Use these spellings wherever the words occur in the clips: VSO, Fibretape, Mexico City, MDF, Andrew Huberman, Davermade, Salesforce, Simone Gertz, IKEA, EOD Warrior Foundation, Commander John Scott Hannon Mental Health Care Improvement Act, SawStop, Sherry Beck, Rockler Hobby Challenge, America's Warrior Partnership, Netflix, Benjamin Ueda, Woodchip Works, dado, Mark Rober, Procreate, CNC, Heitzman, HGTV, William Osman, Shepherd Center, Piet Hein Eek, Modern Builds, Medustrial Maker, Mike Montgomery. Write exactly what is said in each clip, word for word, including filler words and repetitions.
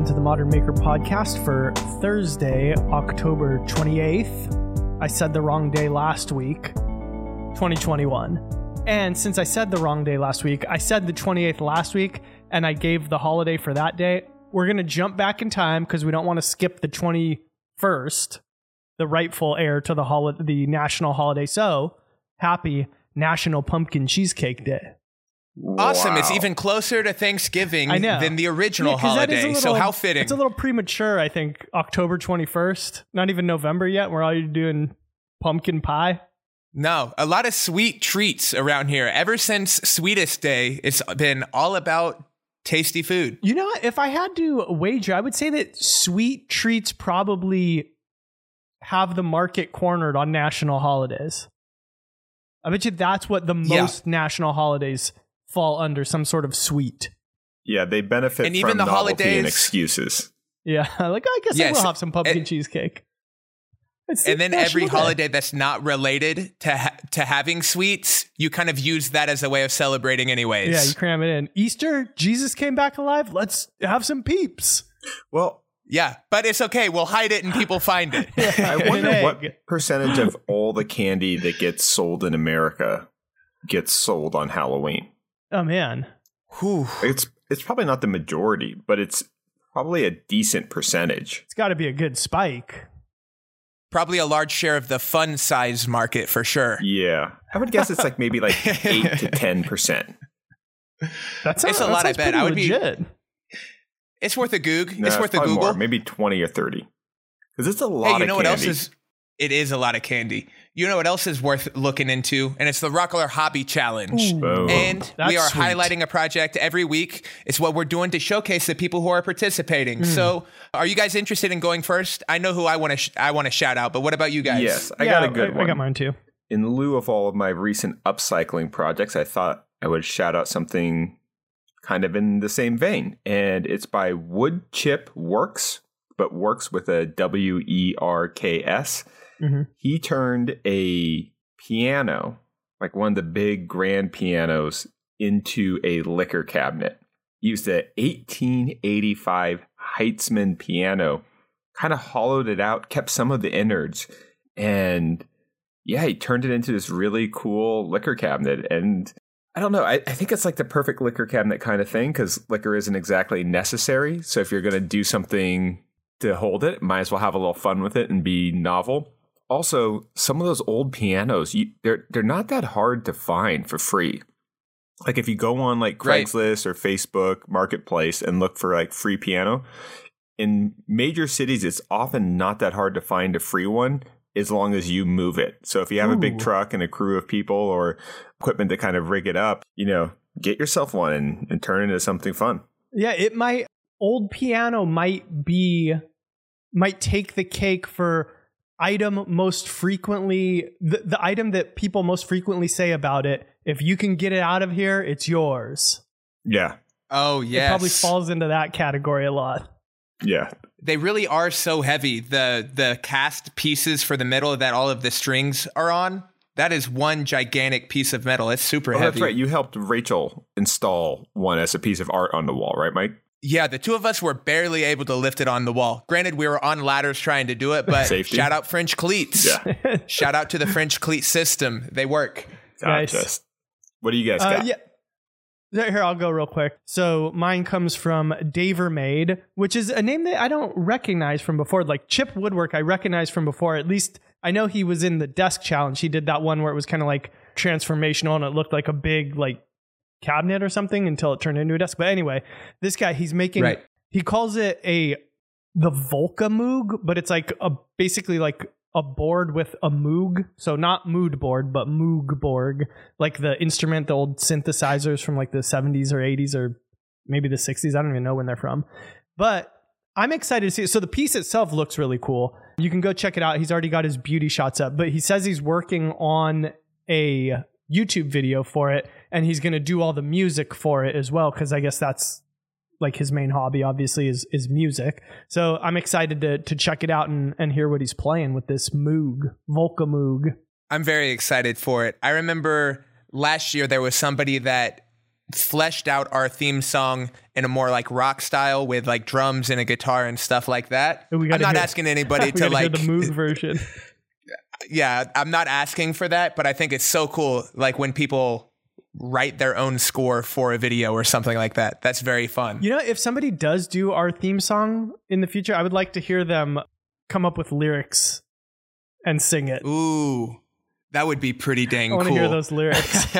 welcome to the Modern Maker Podcast for Thursday, October twenty-eighth. I said the wrong day last week, twenty twenty-one. And since I said the wrong day last week, I said the twenty-eighth last week, and I gave the holiday for that day. We're going to jump back in time because we don't want to skip the twenty-first, the rightful heir to the hol- the national holiday. So, happy National Pumpkin Cheesecake Day. Awesome. Wow. It's even closer to Thanksgiving than the original yeah, holiday. Little, so how fitting. It's a little premature, I think, October twenty-first. Not even November yet. We're already doing pumpkin pie. No, a lot of sweet treats around here. Ever since Sweetest Day, it's been all about tasty food. You know, if I had to wager, I would say that sweet treats probably have the market cornered on national holidays. I bet you that's what the most yeah. national holidays fall under, some sort of sweet. Yeah, they benefit and from even the novelty holidays, and excuses. Yeah, like, oh, I guess yes, I will have some pumpkin and, cheesecake. It's and then every day. holiday that's not related to ha- to having sweets, you kind of use that as a way of celebrating anyways. Yeah, you cram it in. Easter, Jesus came back alive. Let's have some peeps. Well, yeah, but it's okay. We'll hide it and people find it. I wonder what percentage of all the candy that gets sold in America gets sold on Halloween. Oh, man. Whew. It's it's probably not the majority, but it's probably a decent percentage. It's got to be a good spike. Probably a large share of the fun size market for sure. Yeah. I would guess it's like maybe like eight to ten percent. That's a lot, I bet. I would be. It's worth a goog. No, it's worth a Google. More, maybe twenty or thirty. Because it's a lot hey, you of know candy. What else is, it is a lot of candy. You know what else is worth looking into? And it's the Rockler Hobby Challenge. Ooh, and we are sweet. highlighting a project every week. It's what we're doing to showcase the people who are participating. Mm. So are you guys interested in going first? I know who I want to sh- I want to shout out, but what about you guys? Yes, I yeah, got a good I, one. I got mine too. In lieu of all of my recent upcycling projects, I thought I would shout out something kind of in the same vein, and it's by Woodchip Works, but Works with a W E R K S. Mm-hmm. He turned a piano, like one of the big grand pianos, into a liquor cabinet. He used an eighteen eighty-five Heitzman piano, kind of hollowed it out, kept some of the innards, and yeah, he turned it into this really cool liquor cabinet. And I don't know. I, I think it's like the perfect liquor cabinet kind of thing because liquor isn't exactly necessary. So if you're going to do something to hold it, might as well have a little fun with it and be novel. Also, some of those old pianos, you, they're they're not that hard to find for free. Like if you go on like Craigslist right. or Facebook Marketplace and look for like free piano, in major cities, it's often not that hard to find a free one, as long as you move it. So if you have Ooh. a big truck and a crew of people or equipment to kind of rig it up, you know, get yourself one and, and turn it into something fun. Yeah, it might, old piano might be, might take the cake for item most frequently, the, the item that people most frequently say about it, if you can get it out of here, it's yours. Yeah. Oh, yes. It probably falls into that category a lot. Yeah. They really are so heavy. The the cast pieces for the metal that all of the strings are on, that is one gigantic piece of metal. It's super oh, heavy. That's right. You helped Rachel install one as a piece of art on the wall, right, Mike? Yeah, the two of us were barely able to lift it on the wall. Granted, we were on ladders trying to do it, but Safety. Shout out French cleats. Yeah. Shout out to the French cleat system. They work. Nice. Just, what do you guys uh, got? Yeah. Here, I'll go real quick. So mine comes from Davermade, which is a name that I don't recognize from before. Like Chip Woodwork, I recognize from before. At least I know he was in the desk challenge. He did that one where it was kind of like transformational and it looked like a big like cabinet or something until it turned into a desk. But anyway, this guy, he's making, right. he calls it a, the Volca Moog, but it's like a, basically like a board with a Moog. So not mood board, but Moog board, like the instrument, the old synthesizers from like the seventies or eighties or maybe the sixties. I don't even know when they're from, but I'm excited to see it. So the piece itself looks really cool. You can go check it out. He's already got his beauty shots up, but he says he's working on a YouTube video for it and he's going to do all the music for it as well. Cause I guess that's like his main hobby, obviously, is is music. So I'm excited to to check it out and, and hear what he's playing with this Moog, Volca Moog. I'm very excited for it. I remember last year there was somebody that fleshed out our theme song in a more like rock style with like drums and a guitar and stuff like that. I'm not hear, asking anybody to like the Moog version. Yeah, I'm not asking for that, but I think it's so cool. Like when people write their own score for a video or something like that, that's very fun. You know, if somebody does do our theme song in the future, I would like to hear them come up with lyrics and sing it. Ooh, that would be pretty dang cool. I want to cool. hear those lyrics.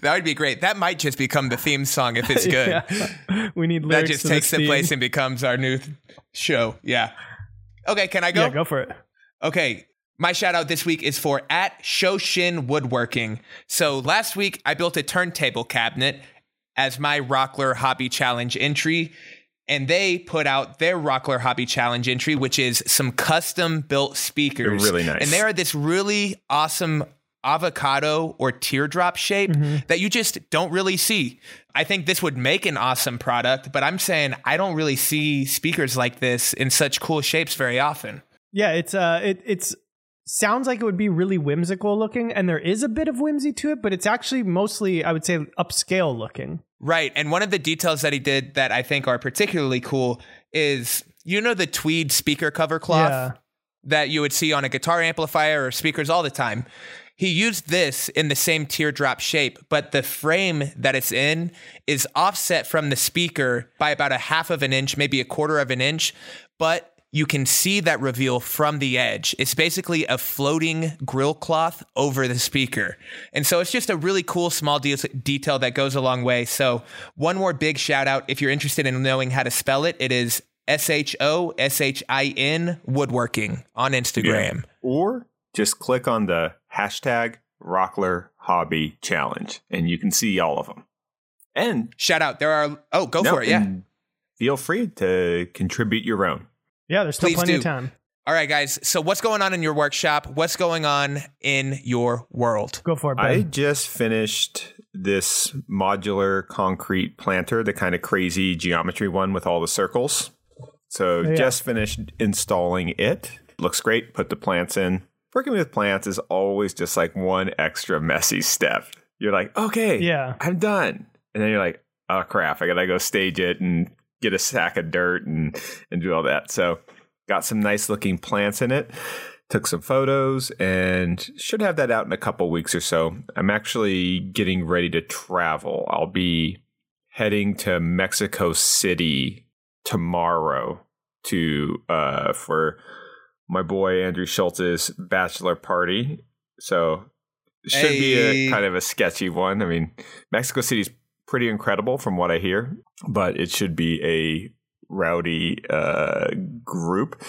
That would be great. That might just become the theme song if it's good. Yeah. We need lyrics. That just to takes the place and becomes our new th- show. Yeah. Okay, can I go? Yeah, go for it. Okay. My shout out this week is for at Shoshin Woodworking. So last week I built a turntable cabinet as my Rockler Hobby Challenge entry, and they put out their Rockler Hobby Challenge entry, which is some custom built speakers. They're really nice. And they are this really awesome avocado or teardrop shape mm-hmm. that you just don't really see. I think this would make an awesome product, but I'm saying I don't really see speakers like this in such cool shapes very often. Yeah, it's uh, it it's sounds like it would be really whimsical looking, and there is a bit of whimsy to it, but it's actually mostly, I would say, upscale looking. Right, and one of the details that he did that I think are particularly cool is, you know, the tweed speaker cover cloth yeah. that you would see on a guitar amplifier or speakers all the time. He used this in the same teardrop shape, but the frame that it's in is offset from the speaker by about a half of an inch, maybe a quarter of an inch, but you can see that reveal from the edge. It's basically a floating grill cloth over the speaker. And so it's just a really cool small de- detail that goes a long way. So one more big shout out. If you're interested in knowing how to spell it, it is S H O S H I N Woodworking on Instagram. Yeah. Or just click on the hashtag Rockler Hobby Challenge and you can see all of them. And shout out. There are. Oh, go no, for it. Yeah. Feel free to contribute your own. Yeah, there's still Please plenty do. of time. All right, guys. So what's going on in your workshop? What's going on in your world? Go for it, Ben. I just finished this modular concrete planter, the kind of crazy geometry one with all the circles. So yeah. just finished installing it. Looks great. Put the plants in. Working with plants is always just like one extra messy step. You're like, okay, yeah, I'm done. And then you're like, oh, crap. I got to go stage it and get a sack of dirt and, and do all that. So got some nice looking plants in it, took some photos, and should have that out in a couple weeks or so. I'm actually getting ready to travel. I'll be heading to Mexico City tomorrow to uh, for my boy Andrew Schultz's bachelor party. So it should hey. be a kind of a sketchy one. I mean, Mexico City's pretty incredible from what I hear, but it should be a rowdy uh, group.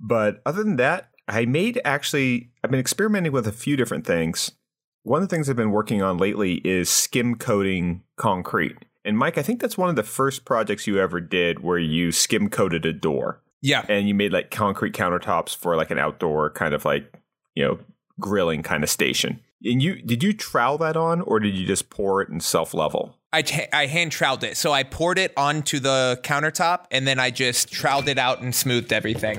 But other than that, I made actually, I've been experimenting with a few different things. One of the things I've been working on lately is skim coating concrete. And Mike, I think that's one of the first projects you ever did where you skim coated a door. Yeah. And you made like concrete countertops for like an outdoor kind of like, you know, grilling kind of station. And you did you trowel that on, or did you just pour it and self-level? I, t- I hand troweled it. So I poured it onto the countertop, and then I just troweled it out and smoothed everything.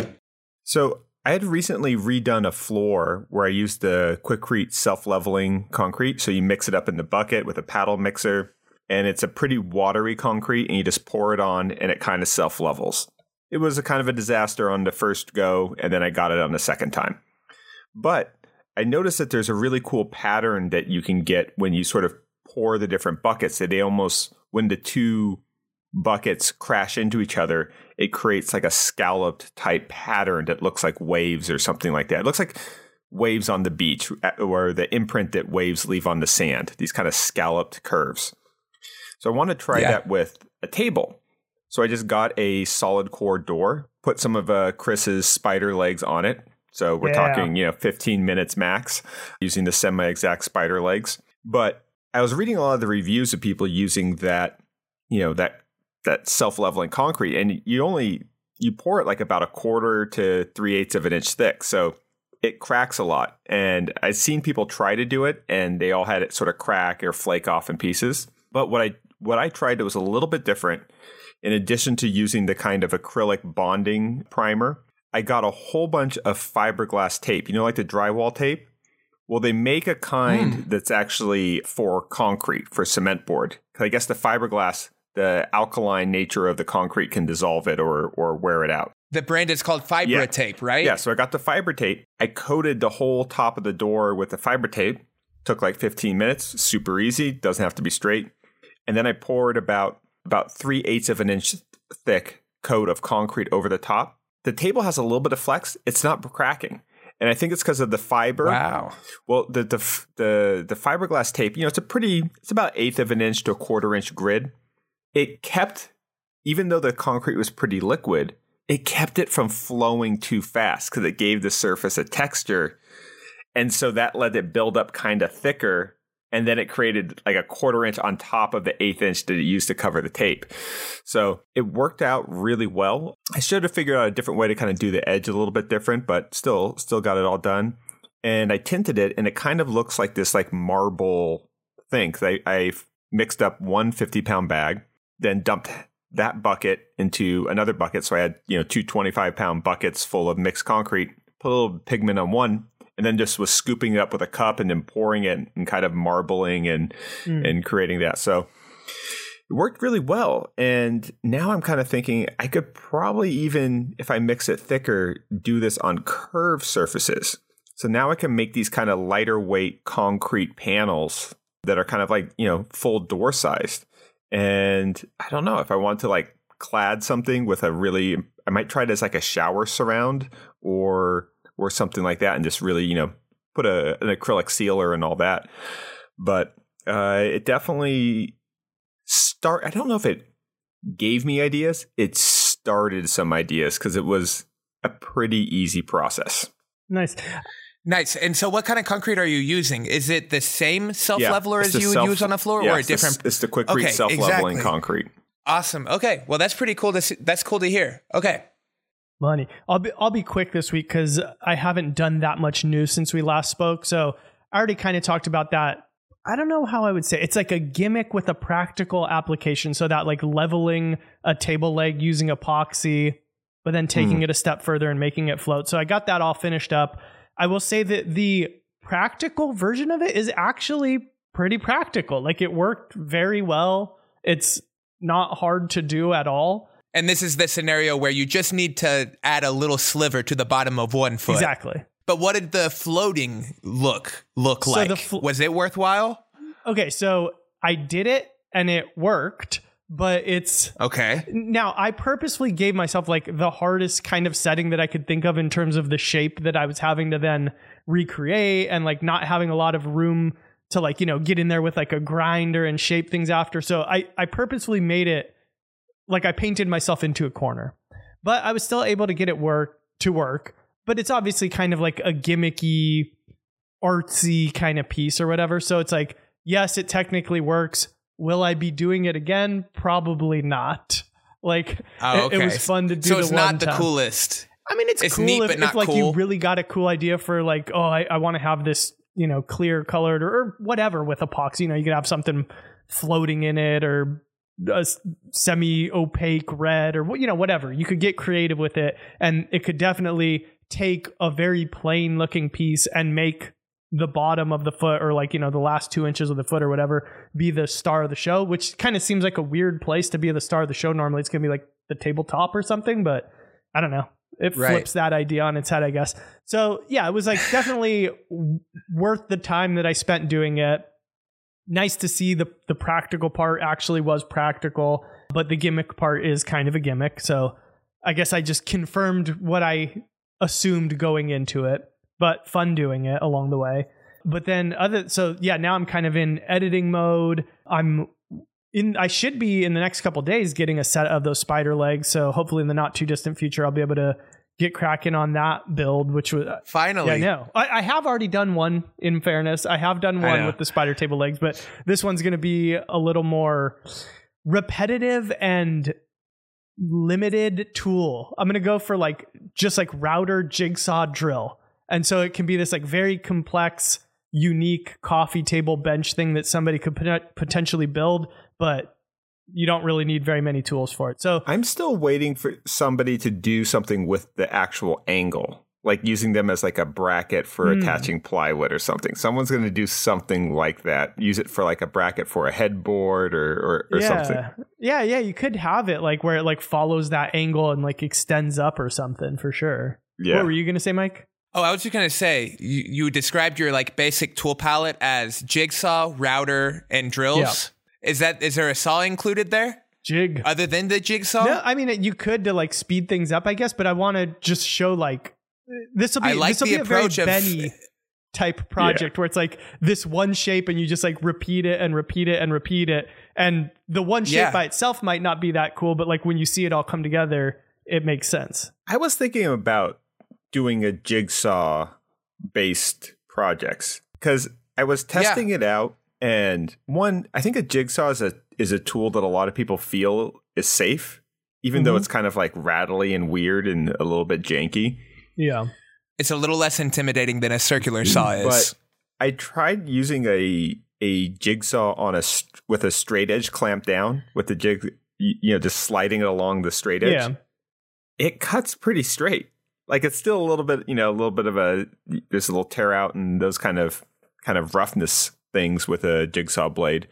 So I had recently redone a floor where I used the Quikrete self-leveling concrete. So you mix it up in the bucket with a paddle mixer, and it's a pretty watery concrete, and you just pour it on, and it kind of self-levels. It was a kind of a disaster on the first go, and then I got it on the second time. But I noticed that there's a really cool pattern that you can get when you sort of pour the different buckets, that they almost, when the two buckets crash into each other, it creates like a scalloped type pattern that looks like waves or something like that. It looks like waves on the beach, or the imprint that waves leave on the sand, these kind of scalloped curves. So I want to try yeah. that with a table. So I just got a solid core door, put some of uh, Chris's spider legs on it. So we're yeah. talking, you know, fifteen minutes max using the semi-exact spider legs. But I was reading a lot of the reviews of people using that, you know, that that self-leveling concrete. And you only, you pour it like about a quarter to three-eighths of an inch thick. So it cracks a lot. And I've seen people try to do it, and they all had it sort of crack or flake off in pieces. But what I what I tried that was a little bit different, in addition to using the kind of acrylic bonding primer, I got a whole bunch of fiberglass tape, you know, like the drywall tape. Well, they make a kind mm. that's actually for concrete, for cement board. I guess the fiberglass, the alkaline nature of the concrete can dissolve it or or wear it out. The brand is called Fibretape, yeah. right? Yeah, so I got the Fibretape. I coated the whole top of the door with the Fibretape. Took like fifteen minutes, super easy, doesn't have to be straight. And then I poured about about three-eighths of an inch thick coat of concrete over the top. The table has a little bit of flex. It's not cracking. And I think it's because of the fiber. Wow. Well, the, the the the fiberglass tape, you know, it's a pretty, it's about eighth of an inch to a quarter inch grid. It kept, even though the concrete was pretty liquid, it kept it from flowing too fast because it gave the surface a texture. And so that let it build up kind of thicker. And then it created like a quarter inch on top of the eighth inch that it used to cover the tape. So it worked out really well. I should have figured out a different way to kind of do the edge a little bit different, but still, still got it all done. And I tinted it, and it kind of looks like this like marble thing. I, I mixed up one fifty-pound bag, then dumped that bucket into another bucket. So I had, you know, two twenty-five-pound buckets full of mixed concrete, put a little pigment on one. And then just was scooping it up with a cup and then pouring it and kind of marbling and mm. and creating that. So it worked really well. And now I'm kind of thinking I could probably even, if I mix it thicker, do this on curved surfaces. So now I can make these kind of lighter weight concrete panels that are kind of like, you know, full door sized. And I don't know if I want to like clad something with a really, I might try it as like a shower surround or... or something like that and just really, you know, put a, an acrylic sealer and all that. But uh, it definitely start. I don't know if it gave me ideas. It started some ideas because it was a pretty easy process. Nice. Nice. And so what kind of concrete are you using? Is it the same self-leveler yeah, as you would self, use on a floor yeah, or a different? The, it's the Quikrete okay, self-leveling exactly. concrete. Awesome. Okay. Well, that's pretty cool to see. That's cool to hear. Okay. Money. I'll be I'll be quick this week because I haven't done that much new since we last spoke. So I already kind of talked about that. I don't know how I would say it. It's like a gimmick with a practical application. So that like leveling a table leg using epoxy, but then taking mm. it a step further and making it float. So I got that all finished up. I will say that the practical version of it is actually pretty practical. Like it worked very well. It's not hard to do at all. And this is the scenario where you just need to add a little sliver to the bottom of one foot. Exactly. But what did the floating look look so like? Fl- Was it worthwhile? Okay, so I did it and it worked, but it's... Okay. Now, I purposefully gave myself like the hardest kind of setting that I could think of in terms of the shape that I was having to then recreate and like not having a lot of room to like, you know, get in there with like a grinder and shape things after. So I, I purposefully made it like I painted myself into a corner, but I was still able to get it work to work. But it's obviously kind of like a gimmicky, artsy kind of piece or whatever. So it's like, yes, it technically works. Will I be doing it again? Probably not. Like oh, okay. it, it was fun to do. So the it's one not the time. Coolest. I mean, it's, it's cool neat, if, but not if like cool. you really got a cool idea for like, oh, I, I want to have this, you know, clear colored or, or whatever with epoxy. You know, you could have something floating in it or a semi-opaque red or, you know, whatever. You could get creative with it, and it could definitely take a very plain looking piece and make the bottom of the foot or like, you know, the last two inches of the foot or whatever be the star of the show, which kind of seems like a weird place to be the star of the show. Normally it's gonna be like the tabletop or something, but I don't know. It right. flips that idea on its head, I guess. So yeah, it was like definitely worth the time that I spent doing it. Nice to see the the practical part actually was practical, but the gimmick part is kind of a gimmick. So I guess I just confirmed what I assumed going into it, but fun doing it along the way. But then other, so yeah, now I'm kind of in editing mode. I'm in, I should be in the next couple of days getting a set of those spider legs. So hopefully in the not too distant future, I'll be able to get cracking on that build, which was finally, yeah, no, I, I have already done one in fairness. I have done one with the spider table legs, but this one's going to be a little more repetitive and limited tool. I'm going to go for like, just like router jigsaw drill. And so it can be this like very complex, unique coffee table bench thing that somebody could pot- potentially build, but you don't really need very many tools for it. So I'm still waiting for somebody to do something with the actual angle. like using them as like a bracket for mm. attaching plywood or something. Someone's going to do something like that. Use it for like a bracket for a headboard or or, or yeah. something. Yeah, yeah. You could have it like where it like follows that angle and like extends up or something for sure. Yeah. What were you going to say, Mike? Oh, I was just going to say, you, you described your like basic tool palette as jigsaw, router, and drills. Yeah. Is that is there a saw included there? Jig. Other than the jigsaw? No, I mean, you could to like speed things up, I guess, but I want to just show like this will be, like be a very Benny of, type project yeah. where it's like this one shape and you just like repeat it and repeat it and repeat it. And the one shape yeah. by itself might not be that cool, but like when you see it all come together, it makes sense. I was thinking about doing a jigsaw based projects because I was testing yeah. it out. And one, I think a jigsaw is a is a tool that a lot of people feel is safe, even mm-hmm. though it's kind of like rattly and weird and a little bit janky. Yeah. It's a little less intimidating than a circular saw is. But I tried using a a jigsaw on a st- with a straight edge clamped down with the jig, you know, just sliding it along the straight edge. Yeah. It cuts pretty straight. Like it's still a little bit, you know, a little bit of a there's a little tear out and those kind of kind of roughness things with a jigsaw blade.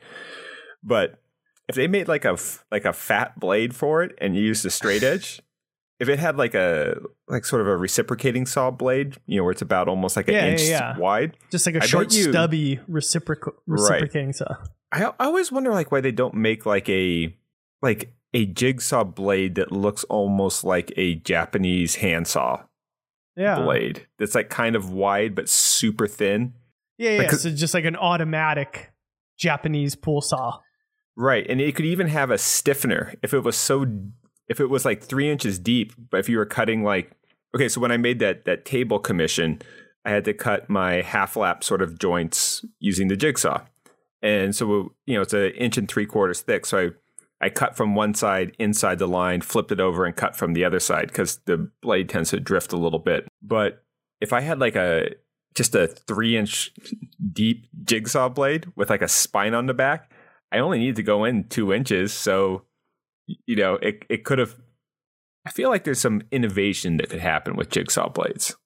But if they made like a like a fat blade for it and you used a straight edge, if it had like a like sort of a reciprocating saw blade, you know, where it's about almost like an yeah, inch yeah, yeah. wide, just like a I short, you, stubby reciproc- reciprocating right. saw. I, I always wonder like why they don't make like a like a jigsaw blade that looks almost like a Japanese handsaw yeah. blade. That's like kind of wide but super thin. Yeah, yeah. Like, so just like an automatic Japanese pool saw. Right, and it could even have a stiffener if it was so. If it was like three inches deep, but if you were cutting like, okay, so when I made that that table commission, I had to cut my half lap sort of joints using the jigsaw. And so, you know, it's an inch and three quarters thick. So I, I cut from one side inside the line, flipped it over and cut from the other side because the blade tends to drift a little bit. But if I had like a just a three inch deep jigsaw blade with like a spine on the back, I only need to go in two inches. So you know, it it could have. I feel like there's some innovation that could happen with jigsaw blades.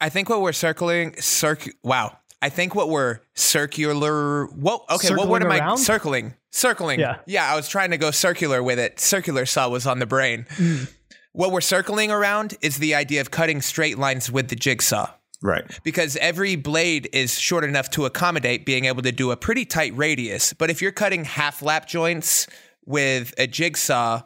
I think what we're circling, circ. Wow, I think what we're circular. What? Okay, circling what word around? am I circling? Circling. Yeah. yeah, I was trying to go circular with it. Circular saw was on the brain. Mm. What we're circling around is the idea of cutting straight lines with the jigsaw. Right. Because every blade is short enough to accommodate being able to do a pretty tight radius. But if you're cutting half lap joints with a jigsaw,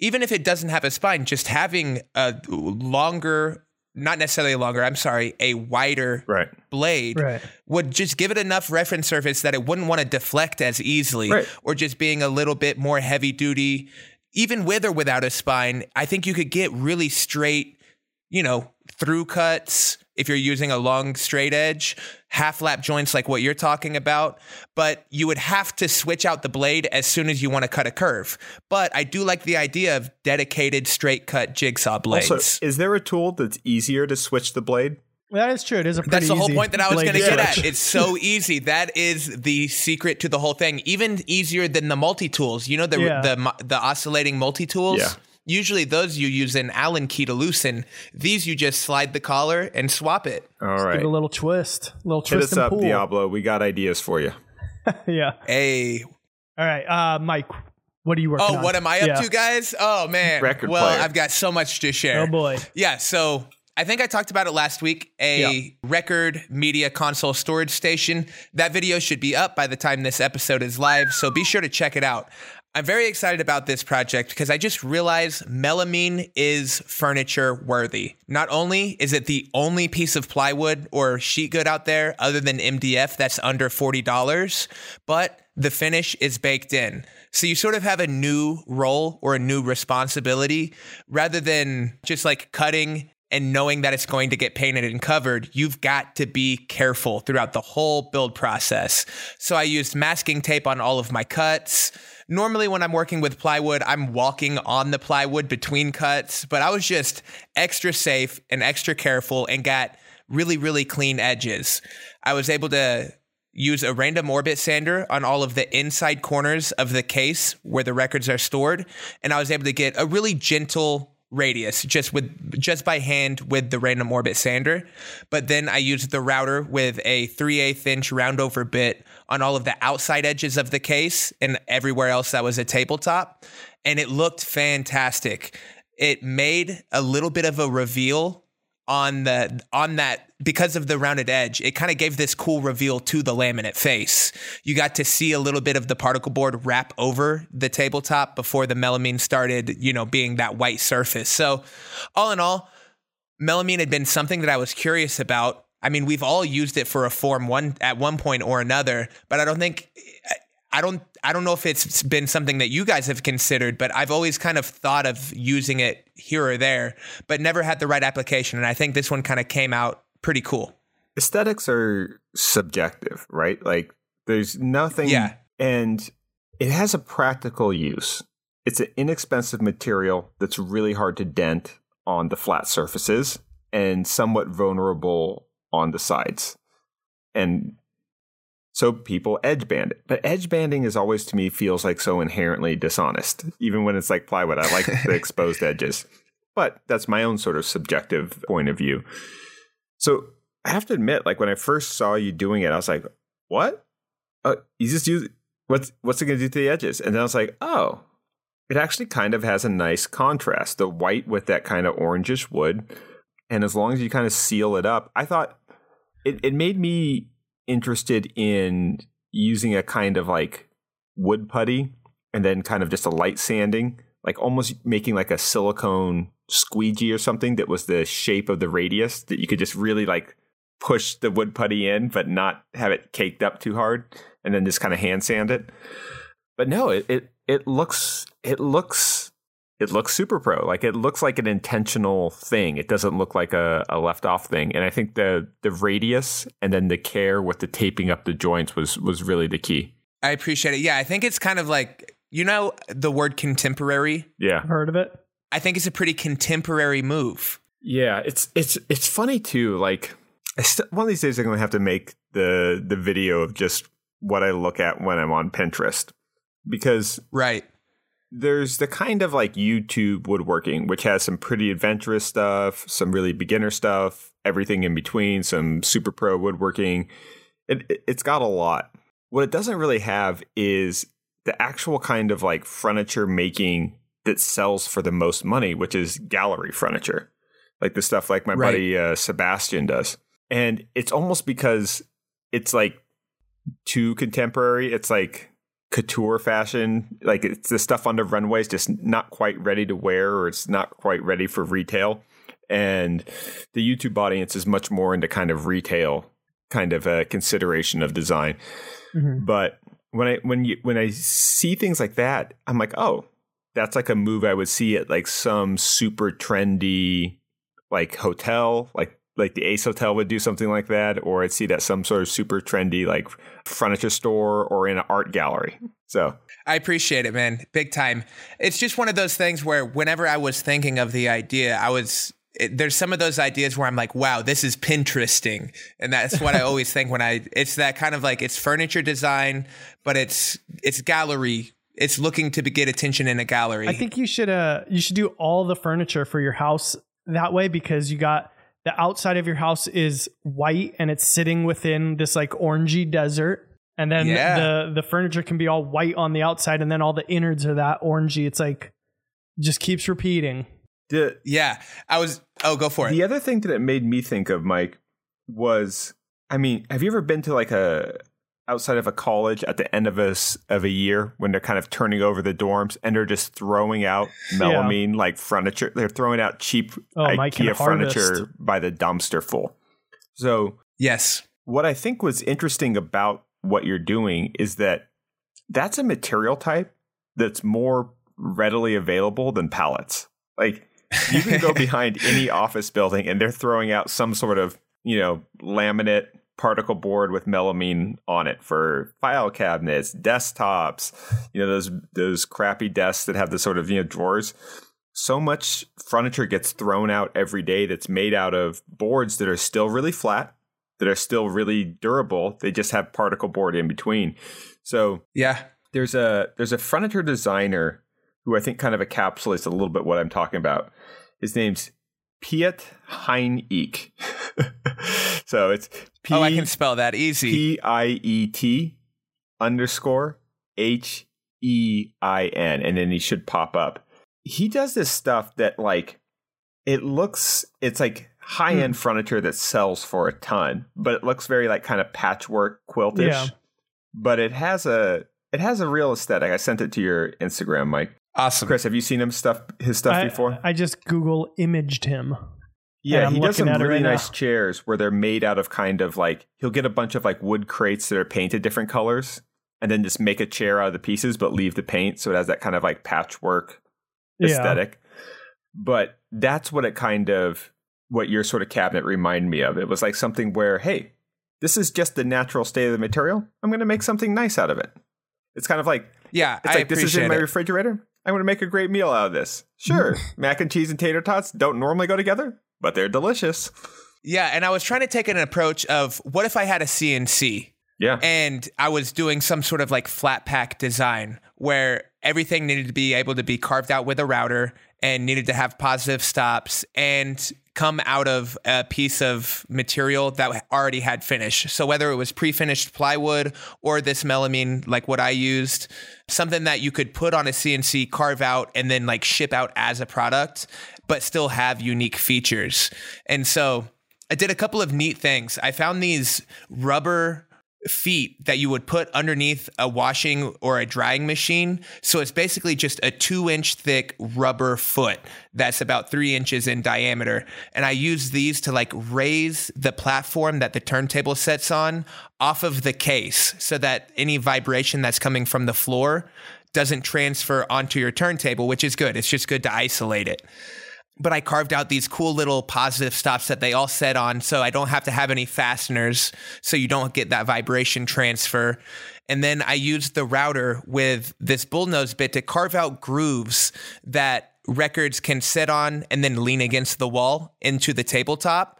even if it doesn't have a spine, just having a longer, not necessarily longer, I'm sorry, a wider right. blade right. would just give it enough reference surface that it wouldn't want to deflect as easily right. or just being a little bit more heavy duty, even with or without a spine. I think you could get really straight, you know, through cuts if you're using a long straight edge, half lap joints like what you're talking about, but you would have to switch out the blade as soon as you want to cut a curve. But I do like the idea of dedicated straight cut jigsaw blades. Also, is there a tool that's easier to switch the blade? That is true. It is a pretty That's the easy whole point that I was going to get at. It's so easy. That is the secret to the whole thing. Even easier than the multi-tools. You know, the yeah. the, the oscillating multi-tools? Yeah. Usually those you use an Allen key to loosen. These you just slide the collar and swap it. All right. Just give a little twist. A little twist and pull. Hit us up, Diablo. We got ideas for you. yeah. Hey. All right. Uh, Mike, what are you working oh, on? Oh, what am I up yeah. to, guys? Oh, man. Record well, player. I've got so much to share. Oh, boy. Yeah. So I think I talked about it last week. A yeah. record media console storage station. That video should be up by the time this episode is live. So be sure to check it out. I'm very excited about this project because I just realized melamine is furniture worthy. Not only is it the only piece of plywood or sheet good out there other than M D F that's under forty dollars, but the finish is baked in. So you sort of have a new role or a new responsibility rather than just like cutting and knowing that it's going to get painted and covered. You've got to be careful throughout the whole build process. So I used masking tape on all of my cuts. Normally when I'm working with plywood, I'm walking on the plywood between cuts, but I was just extra safe and extra careful and got really, really clean edges. I was able to use a random orbit sander on all of the inside corners of the case where the records are stored, and I was able to get a really gentle radius just with just by hand with the random orbit sander. But then I used the router with a three eighths inch round over bit on all of the outside edges of the case and everywhere else that was a tabletop. And it looked fantastic. It made a little bit of a reveal on the on that because of the rounded edge. It kind of gave this cool reveal to the laminate face. You got to see a little bit of the particle board wrap over the tabletop before the melamine started, you know, being that white surface. So all in all, melamine had been something that I was curious about. I mean, we've all used it for a form one at one point or another, but I don't think I don't I don't know if it's been something that you guys have considered, but I've always kind of thought of using it here or there, but never had the right application. And I think this one kind of came out pretty cool. Aesthetics are subjective, right? Like there's nothing. Yeah. And it has a practical use. It's an inexpensive material that's really hard to dent on the flat surfaces and somewhat vulnerable on the sides. And so people edge band it. But edge banding is always, to me, feels like so inherently dishonest. Even when it's like plywood, I like the exposed edges. But that's my own sort of subjective point of view. So I have to admit, like when I first saw you doing it, I was like, what? Uh, you just use what's what's it going to do to the edges? And then I was like, oh, it actually kind of has a nice contrast. The white with that kind of orangish wood. And as long as you kind of seal it up, I thought it, it made me interested in using a kind of like wood putty and then kind of just a light sanding, like almost making like a silicone squeegee or something that was the shape of the radius that you could just really like push the wood putty in, but not have it caked up too hard, and then just kind of hand sand it. But no, it it, it looks it looks it looks super pro. Like it looks like an intentional thing. It doesn't look like a, a left off thing. And I think the the radius and then the care with the taping up the joints was was really the key. I appreciate it. Yeah, I think it's kind of like, you know, the word contemporary. Yeah, I've heard of it. I think it's a pretty contemporary move. Yeah, it's it's it's funny too. Like one of these days, I'm gonna have to make the the video of just what I look at when I'm on Pinterest, because right. There's the kind of like YouTube woodworking, which has some pretty adventurous stuff, some really beginner stuff, everything in between, some super pro woodworking. It, it's got a lot. What it doesn't really have is the actual kind of like furniture making that sells for the most money, which is gallery furniture, like the stuff like my right. buddy uh, Sebastian does. And it's almost because it's like too contemporary. It's like couture fashion, like it's the stuff on the runways, just not quite ready to wear, or it's not quite ready for retail. And the YouTube audience is much more into kind of retail, kind of a consideration of design. Mm-hmm. But when I when you when I see things like that, I'm like, oh, that's like a move I would see at like some super trendy, like hotel, like like the Ace Hotel would do something like that, or I'd see that some sort of super trendy like furniture store or in an art gallery. So I appreciate it, man. Big time. It's just one of those things where whenever I was thinking of the idea, I was it, there's some of those ideas where I'm like, wow, this is Pinteresting. And that's what I always think when I it's that kind of like it's furniture design, but it's it's gallery. It's looking to get attention in a gallery. I think you should uh, you should do all the furniture for your house that way, because you got the outside of your house is white and it's sitting within this like orangey desert. And then yeah. the, the furniture can be all white on the outside. And then all the innards are that orangey. It's like, just keeps repeating. The, yeah. I was, oh, go for it. The other thing that it made me think of, Mike, was, I mean, have you ever been to like a, outside of a college at the end of a, of a year when they're kind of turning over the dorms and they're just throwing out melamine yeah. like furniture. They're throwing out cheap oh, IKEA furniture by the dumpster full. So yes, what I think was interesting about what you're doing is that that's a material type that's more readily available than pallets. Like you can go behind any office building and they're throwing out some sort of, you know, laminate particle board with melamine on it for file cabinets, desktops, you know, those those crappy desks that have the sort of, you know, drawers. So much furniture gets thrown out every day that's made out of boards that are still really flat, that are still really durable. They just have particle board in between. So yeah, there's a there's a furniture designer who I think kind of encapsulates a little bit what I'm talking about. His name's Piet Hein Eek. So it's P- oh, I can spell that easy. P I E T underscore H E I N. And then he should pop up. He does this stuff that, like, it looks, it's like high-end mm. furniture that sells for a ton, but it looks very like kind of patchwork quiltish. Yeah. But it has a it has a real aesthetic. I sent it to your Instagram, Mike. Awesome. Chris, have you seen him stuff his stuff I, before? I just Google imaged him. Yeah, he does some really right nice now. chairs where they're made out of kind of like, he'll get a bunch of like wood crates that are painted different colors and then just make a chair out of the pieces, but leave the paint. So it has that kind of like patchwork aesthetic. Yeah. But that's what it kind of, what your sort of cabinet reminded me of. It was like something where, hey, this is just the natural state of the material. I'm going to make something nice out of it. It's kind of like, yeah, it's I like, this is in my it. refrigerator. I'm going to make a great meal out of this. Sure. Mac and cheese and tater tots don't normally go together, but they're delicious. Yeah. And I was trying to take an approach of what if I had a C N C? Yeah. And I was doing some sort of like flat pack design where everything needed to be able to be carved out with a router and needed to have positive stops and come out of a piece of material that already had finish. So whether it was pre-finished plywood or this melamine, like what I used, something that you could put on a C N C, carve out, and then like ship out as a product, but still have unique features. And so I did a couple of neat things. I found these rubber feet that you would put underneath a washing or a drying machine. So it's basically just a two inch thick rubber foot that's about three inches in diameter. And I use these to like raise the platform that the turntable sits on off of the case so that any vibration that's coming from the floor doesn't transfer onto your turntable, which is good. It's just good to isolate it. But I carved out these cool little positive stops that they all set on, so I don't have to have any fasteners, so you don't get that vibration transfer. And then I used the router with this bullnose bit to carve out grooves that records can sit on and then lean against the wall into the tabletop.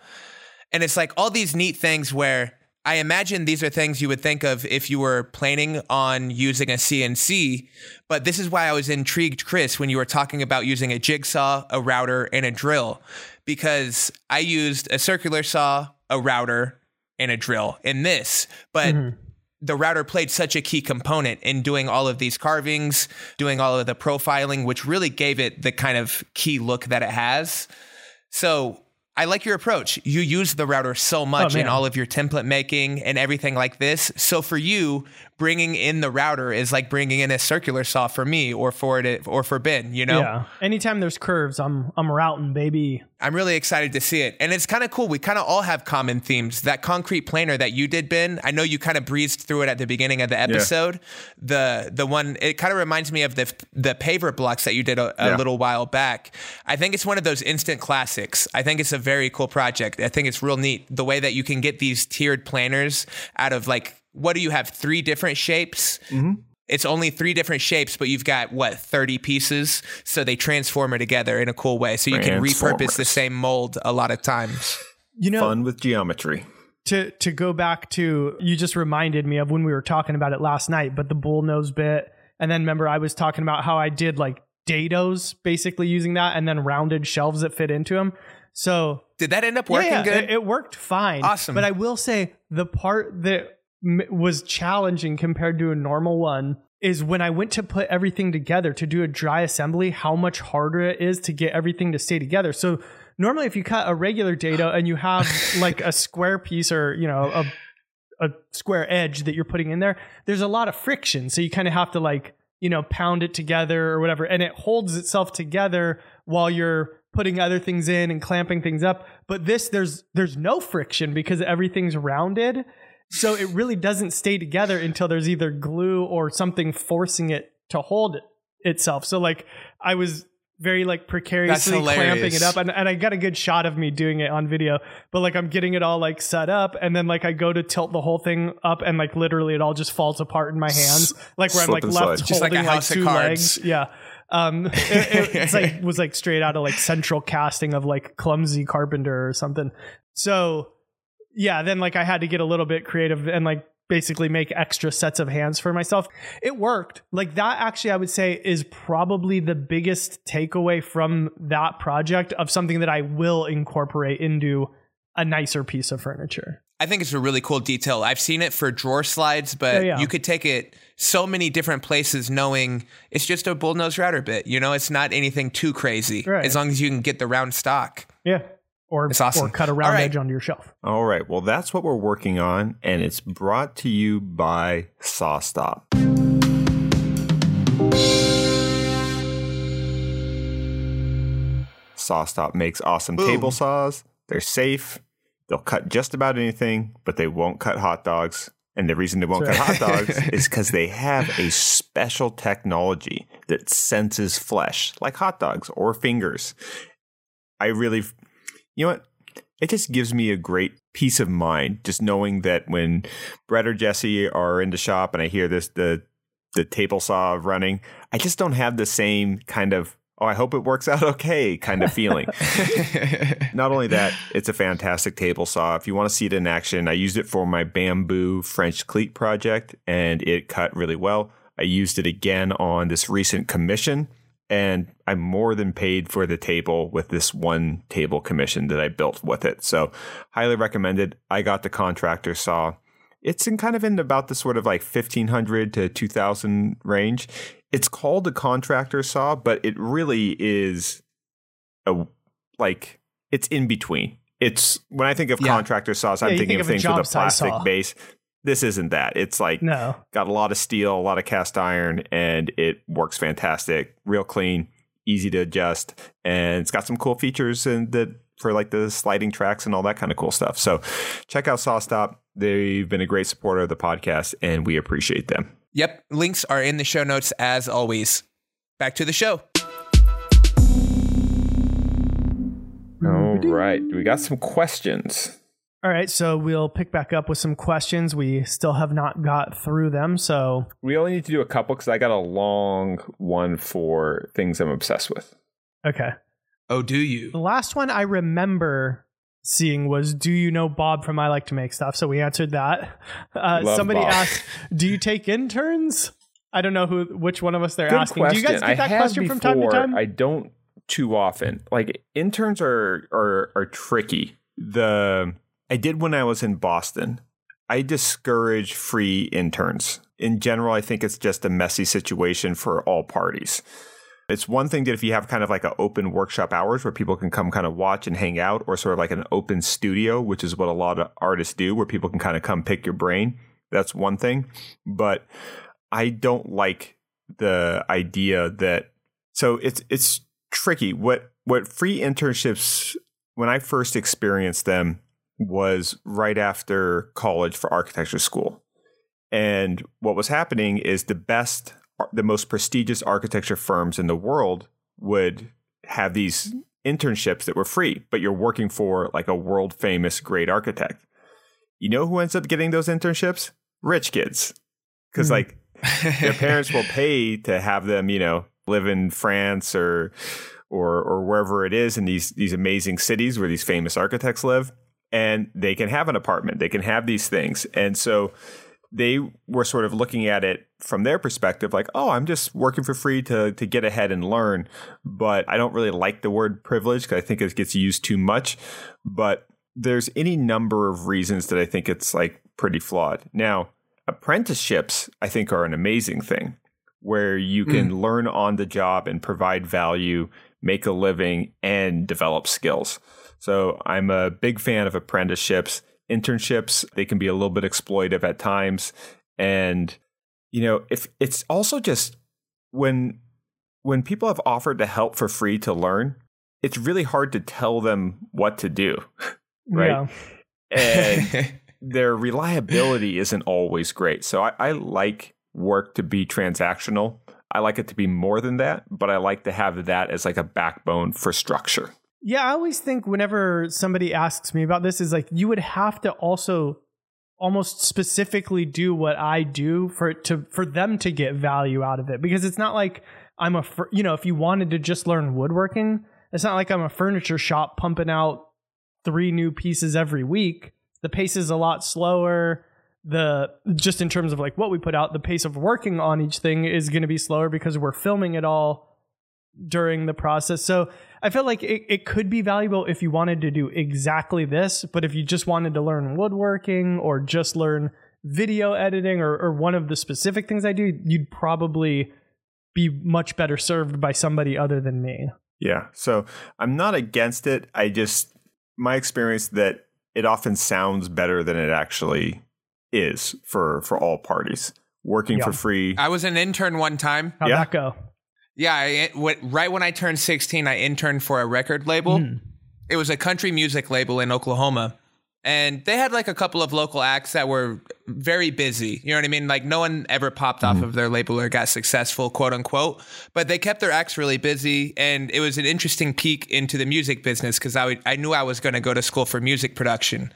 And it's like all these neat things where I imagine these are things you would think of if you were planning on using a C N C, but this is why I was intrigued, Chris, when you were talking about using a jigsaw, a router, and a drill, because I used a circular saw, a router, and a drill in this, but mm-hmm. the router played such a key component in doing all of these carvings, doing all of the profiling, which really gave it the kind of key look that it has. So I like your approach. You use the router so much oh, in all of your template making and everything like this. So for you, bringing in the router is like bringing in a circular saw for me or for it or for Ben, you know? Yeah. Anytime there's curves, I'm I'm routing, baby. I'm really excited to see it. And it's kind of cool. We kind of all have common themes. That concrete planer that you did, Ben, I know you kind of breezed through it at the beginning of the episode. Yeah. The the one, it kind of reminds me of the the paver blocks that you did a, a yeah. little while back. I think it's one of those instant classics. I think it's a very cool project. I think it's real neat the way that you can get these tiered planners out of, like, what do you have, three different shapes? Mm-hmm. It's only three different shapes, but you've got, what, thirty pieces? So they transform it together in a cool way. So you can repurpose the same mold a lot of times. You know, fun with geometry. To to go back to, you just reminded me of when we were talking about it last night, but the bullnose bit. And then remember, I was talking about how I did like dados, basically using that, and then rounded shelves that fit into them. So did that end up working yeah, good? It, it worked fine. Awesome. But I will say the part that m- was challenging compared to a normal one is when I went to put everything together to do a dry assembly, how much harder it is to get everything to stay together. So normally if you cut a regular dado and you have like a square piece or, you know, a, a square edge that you're putting in there, there's a lot of friction. So you kind of have to, like, you know, pound it together or whatever. And it holds itself together while you're putting other things in and clamping things up. But this, there's there's no friction because everything's rounded. So it really doesn't stay together until there's either glue or something forcing it to hold it, itself. So, like, I was very, like, precariously clamping it up. And, and I got a good shot of me doing it on video. But, like, I'm getting it all, like, set up. And then, like, I go to tilt the whole thing up. And, like, literally it all just falls apart in my hands. Like, where I'm, like, left holding, just like, a house like two of cards. legs. Yeah. Um, it, it it's like, was like straight out of like central casting of like clumsy carpenter or something. So yeah, then like I had to get a little bit creative and like basically make extra sets of hands for myself. It worked. Like that actually, I would say, is probably the biggest takeaway from that project of something that I will incorporate into a nicer piece of furniture. I think it's a really cool detail. I've seen it for drawer slides, but yeah, yeah. you could take it so many different places knowing it's just a bullnose router bit. You know, it's not anything too crazy, right, as long as you can get the round stock. Yeah. Or, awesome. or cut a round right. edge onto your shelf. All right. Well, that's what we're working on, and it's brought to you by SawStop. SawStop makes awesome Boom. table saws. They're safe. They'll cut just about anything, but they won't cut hot dogs. And the reason they won't right. cut hot dogs is because they have a special technology that senses flesh, like hot dogs or fingers. I really... You know what? It just gives me a great peace of mind just knowing that when Brett or Jesse are in the shop and I hear this the the table saw running, I just don't have the same kind of, oh, I hope it works out okay kind of feeling. Not only that, it's a fantastic table saw. If you want to see it in action, I used it for my bamboo French cleat project and it cut really well. I used it again on this recent commission. And I more than paid for the table with this one table commission that I built with it. So highly recommended. I got the contractor saw. It's in kind of in about the sort of like fifteen hundred to two thousand range. It's called the contractor saw, but it really is a like it's in between. It's when I think of yeah. contractor saws, yeah, I'm thinking think of things with a plastic base. This isn't that. It's like no. got a lot of steel, a lot of cast iron, and it works fantastic. Real clean, easy to adjust, and it's got some cool features and that for like the sliding tracks and all that kind of cool stuff. So check out SawStop. They've been a great supporter of the podcast, and we appreciate them. Yep. Links are in the show notes as always. Back to the show. All right. We got some questions. All right, so we'll pick back up with some questions. We still have not got through them, so... We only need to do a couple, because I got a long one for things I'm obsessed with. Okay. Oh, do you? The last one I remember seeing was, do you know Bob from I Like to Make Stuff? So we answered that. Uh, Love somebody Bob. asked, do you take interns? I don't know who, which one of us they're Good asking. Question. Do you guys get that question before, from time to time? I don't too often. Like, interns are are, are tricky. The... I did when I was in Boston. I discourage free interns. In general, I think it's just a messy situation for all parties. It's one thing that if you have kind of like an open workshop hours where people can come kind of watch and hang out, or sort of like an open studio, which is what a lot of artists do, where people can kind of come pick your brain. That's one thing. But I don't like the idea that... So it's it's tricky. What what free internships, when I first experienced them, was right after college for architecture school. And what was happening is the best, the most prestigious architecture firms in the world would have these internships that were free, but you're working for like a world famous great architect. You know who ends up getting those internships? Rich kids. Because mm. like their parents will pay to have them, you know, live in France or or or wherever it is in these these amazing cities where these famous architects live. And they can have an apartment. They can have these things. And so they were sort of looking at it from their perspective, like, oh, I'm just working for free to to get ahead and learn. But I don't really like the word privilege because I think it gets used too much. But there's any number of reasons that I think it's like pretty flawed. Now, apprenticeships, I think, are an amazing thing where you can mm. learn on the job and provide value, make a living, and develop skills. So I'm a big fan of apprenticeships, internships. They can be a little bit exploitive at times. And, you know, if it's also just when when people have offered to help for free to learn, it's really hard to tell them what to do. Right. Yeah. And their reliability isn't always great. So I, I like work to be transactional. I like it to be more than that, but I like to have that as like a backbone for structure. Yeah, I always think whenever somebody asks me about this is like, you would have to also almost specifically do what I do for it to for them to get value out of it, because it's not like I'm a, you know, if you wanted to just learn woodworking, it's not like I'm a furniture shop pumping out three new pieces every week. The pace is a lot slower. the, just in terms of like what we put out, the pace of working on each thing is going to be slower because we're filming it all during the process. So I feel like it, it could be valuable if you wanted to do exactly this, but if you just wanted to learn woodworking or just learn video editing or, or one of the specific things I do, you'd probably be much better served by somebody other than me. Yeah. So I'm not against it. I just, my experience that it often sounds better than it actually is for, for all parties working yeah. for free. I was an intern one time. How'd yeah. that go? Yeah. I, w- right when I turned sixteen, I interned for a record label. Mm. It was a country music label in Oklahoma. And they had like a couple of local acts that were very busy. You know what I mean? Like no one ever popped mm-hmm. off of their label or got successful, quote unquote. But they kept their acts really busy. And it was an interesting peek into the music business because I, would, I knew I was going to go to school for music production.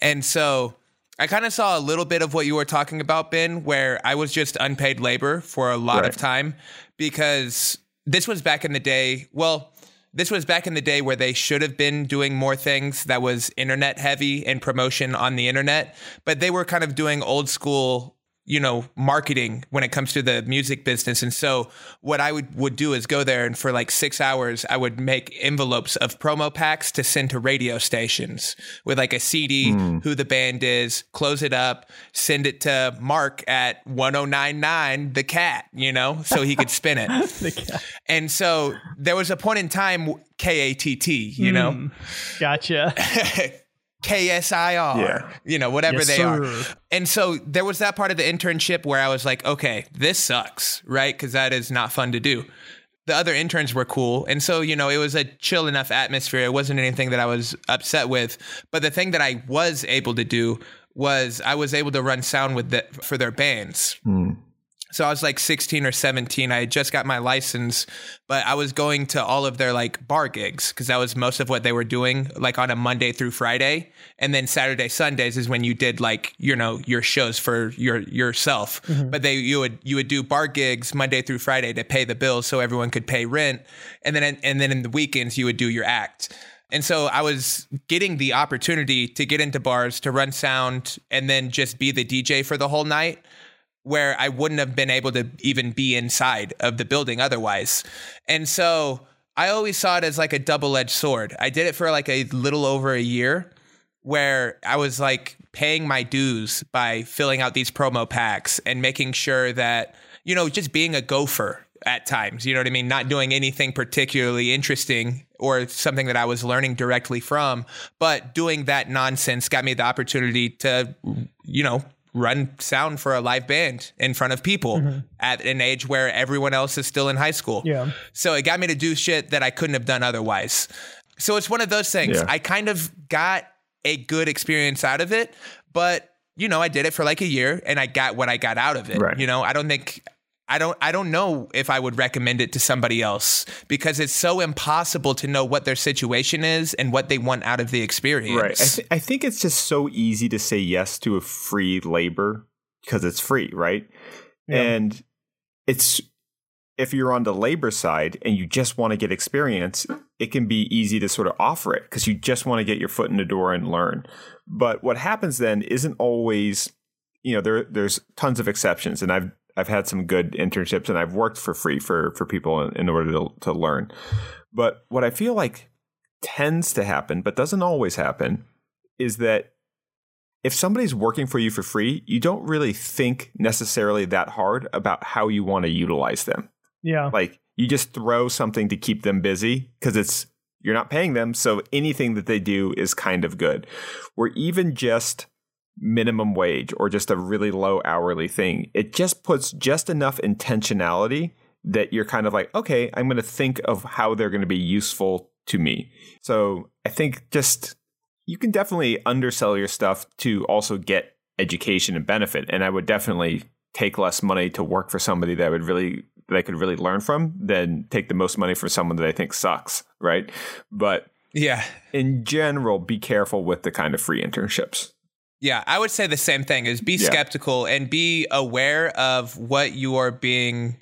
And so I kind of saw a little bit of what you were talking about, Ben, where I was just unpaid labor for a lot right. of time because this was back in the day. Well, This was back in the day where they should have been doing more things that was internet heavy and promotion on the internet, but they were kind of doing old school, you know, marketing when it comes to the music business. And so what I would, would do is go there and for like six hours, I would make envelopes of promo packs to send to radio stations with like a C D, mm. who the band is, close it up, send it to Mark at one oh nine point nine The Cat, you know, so he could spin it. The cat. And so there was a point in time, K A T T, you mm. know. Gotcha. K S I R, yeah. you know, whatever yes, they sir. are. And so there was that part of the internship where I was like, okay, this sucks, right? Because that is not fun to do. The other interns were cool. And so, you know, it was a chill enough atmosphere. It wasn't anything that I was upset with. But the thing that I was able to do was I was able to run sound with the, for their bands. Mm. So I was like sixteen or seventeen. I had just got my license, but I was going to all of their like bar gigs because that was most of what they were doing, like on a Monday through Friday. And then Saturday, Sundays is when you did like, you know, your shows for your yourself. Mm-hmm. But they you would you would do bar gigs Monday through Friday to pay the bills so everyone could pay rent. And then and then in the weekends, you would do your act. And so I was getting the opportunity to get into bars, to run sound, and then just be the D J for the whole night, where I wouldn't have been able to even be inside of the building otherwise. And so I always saw it as like a double-edged sword. I did it for like a little over a year where I was like paying my dues by filling out these promo packs and making sure that, you know, just being a gopher at times, you know what I mean? Not doing anything particularly interesting or something that I was learning directly from, but doing that nonsense got me the opportunity to, you know, run sound for a live band in front of people mm-hmm. at an age where everyone else is still in high school. Yeah. So it got me to do shit that I couldn't have done otherwise. So it's one of those things. Yeah. I kind of got a good experience out of it, but you know, I did it for like a year and I got what I got out of it. Right. You know, I don't think I don't I don't know if I would recommend it to somebody else because it's so impossible to know what their situation is and what they want out of the experience. Right. I, th- I think it's just so easy to say yes to a free labor because it's free, right? Yeah. And it's if you're on the labor side and you just want to get experience, it can be easy to sort of offer it because you just want to get your foot in the door and learn. But what happens then isn't always, you know, there there's tons of exceptions, and I've I've had some good internships and I've worked for free for, for people in, in order to, to learn. But what I feel like tends to happen, but doesn't always happen, is that if somebody's working for you for free, you don't really think necessarily that hard about how you want to utilize them. Yeah. Like you just throw something to keep them busy because it's you're not paying them. So anything that they do is kind of good. Or even just minimum wage or just a really low hourly thing. It just puts just enough intentionality that you're kind of like, okay, I'm going to think of how they're going to be useful to me. So I think just you can definitely undersell your stuff to also get education and benefit. And I would definitely take less money to work for somebody that I would really that I could really learn from than take the most money for someone that I think sucks, right? But yeah, in general, be careful with the kind of free internships. Yeah, I would say the same thing is be yeah. skeptical and be aware of what you are being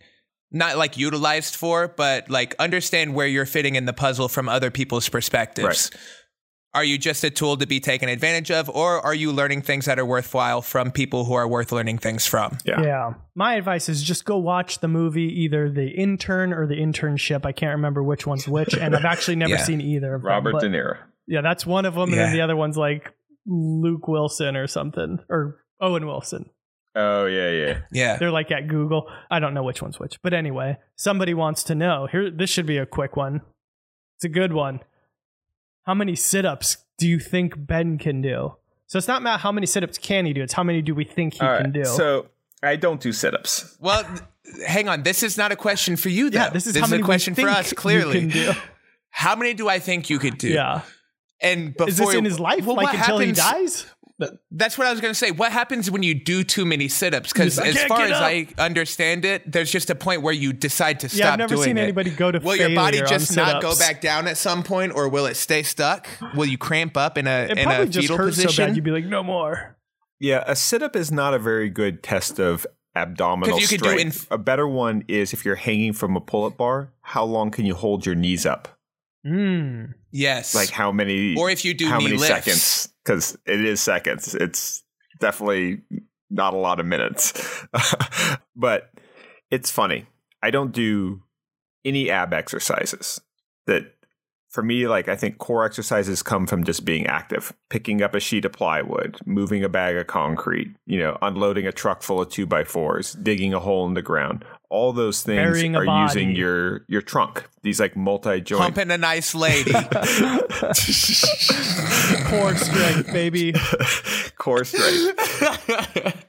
not like utilized for, but like understand where you're fitting in the puzzle from other people's perspectives. Right. Are you just a tool to be taken advantage of, or are you learning things that are worthwhile from people who are worth learning things from? Yeah. Yeah. My advice is just go watch the movie, either The Intern or The Internship. I can't remember which one's which, and I've actually never yeah. seen either of Robert them, De Niro. Yeah, that's one of them, yeah. and then the other one's like Luke Wilson or something, or Owen Wilson. Oh, yeah, yeah. Yeah. They're like at Google. I don't know which one's which. But anyway, somebody wants to know. Here, this should be a quick one. It's a good one. How many sit-ups do you think Ben can do? So it's not about how many sit-ups can he do. It's how many do we think he All right, can do? So I don't do sit-ups. Well, th- hang on. This is not a question for you, though. Yeah, this is, this how is many a question for us, clearly. Can do. How many do I think you could do? Yeah. And before, is this in his life? Well, like what until happens, he dies? That's what I was going to say. What happens when you do too many sit-ups? Because as far as I understand it, there's just a point where you decide to stop doing it. Yeah, I've never seen anybody go to failure on sit-ups. Will your body just not go back down at some point, or will it stay stuck? Will you cramp up in a, in a fetal position? It probably just hurts so bad you'd be like, no more. Yeah, a sit-up is not a very good test of abdominal strength. 'Cause you could do inf- a better one is if you're hanging from a pull-up bar, how long can you hold your knees up? Mm. Yes. Like how many? Or if you do how many lifts. Seconds? Because it is seconds. It's definitely not a lot of minutes. But it's funny. I don't do any ab exercises. That for me, like I think core exercises come from just being active, picking up a sheet of plywood, moving a bag of concrete, you know, unloading a truck full of two by fours, digging a hole in the ground. All those things are body. Using your your trunk. These like multi-joint. Pumping a nice lady. Core strength, baby. Core strength.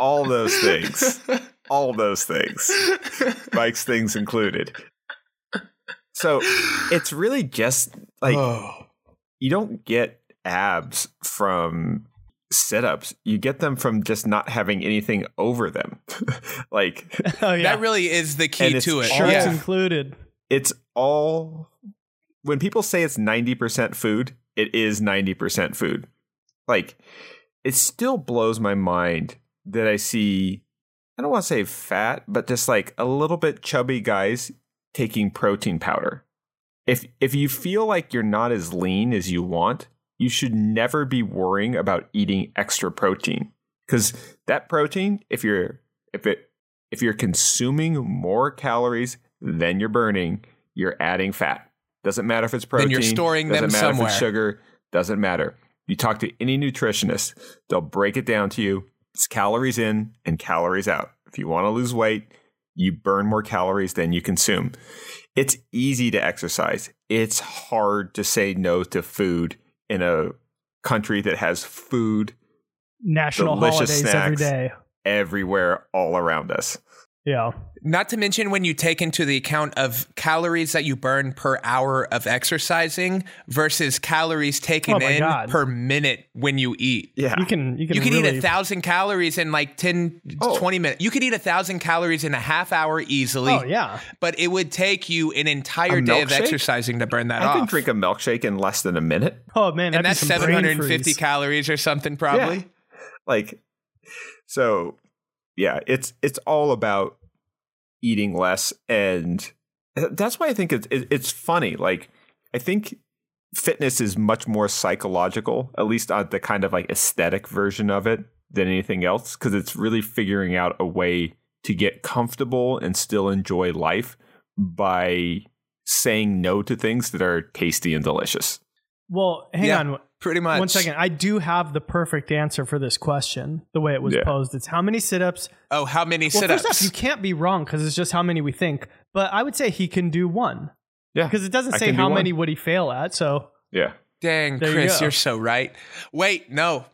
All those things. All those things. Mike's things included. So it's really just like oh. you don't get abs from sit-ups. You get them from just not having anything over them. Like oh, yeah. that really is the key to it. Shirts yeah. included. It's all when people say it's ninety percent food, it is ninety percent food. Like it still blows my mind that I see, I don't want to say fat, but just like a little bit chubby guys taking protein powder. If if you feel like you're not as lean as you want, you should never be worrying about eating extra protein, because that protein, if you're if it if you're consuming more calories than you're burning, you're adding fat. Doesn't matter if it's protein. Then you're storing them somewhere. Doesn't matter if it's sugar. Doesn't matter. You talk to any nutritionist, they'll break it down to you. It's calories in and calories out. If you want to lose weight, you burn more calories than you consume. It's easy to exercise. It's hard to say no to food in a country that has food, national holidays every day, everywhere, all around us. Yeah. Not to mention when you take into the account of calories that you burn per hour of exercising versus calories taken oh in God. per minute when you eat. Yeah. You can you can, you can really eat a thousand calories in like ten, oh. twenty minutes. You could eat a thousand calories in a half hour easily. Oh, yeah. But it would take you an entire a day milkshake? of exercising to burn that I off. I can drink a milkshake in less than a minute. Oh, man. And that's seven hundred fifty calories or something, probably. Yeah. Like, so... Yeah, it's it's all about eating less, and that's why I think it's it's funny. Like, I think fitness is much more psychological, at least on the kind of like aesthetic version of it, than anything else, because it's really figuring out a way to get comfortable and still enjoy life by saying no to things that are tasty and delicious. Well, hang yeah. on. Pretty much. One second. I do have the perfect answer for this question, the way it was yeah. posed. It's how many sit-ups? Oh, how many well, sit-ups? First off, you can't be wrong because it's just how many we think. But I would say he can do one. Yeah. Because it doesn't say how do many would he fail at. So yeah. Dang, there Chris, you you're so right. Wait, no.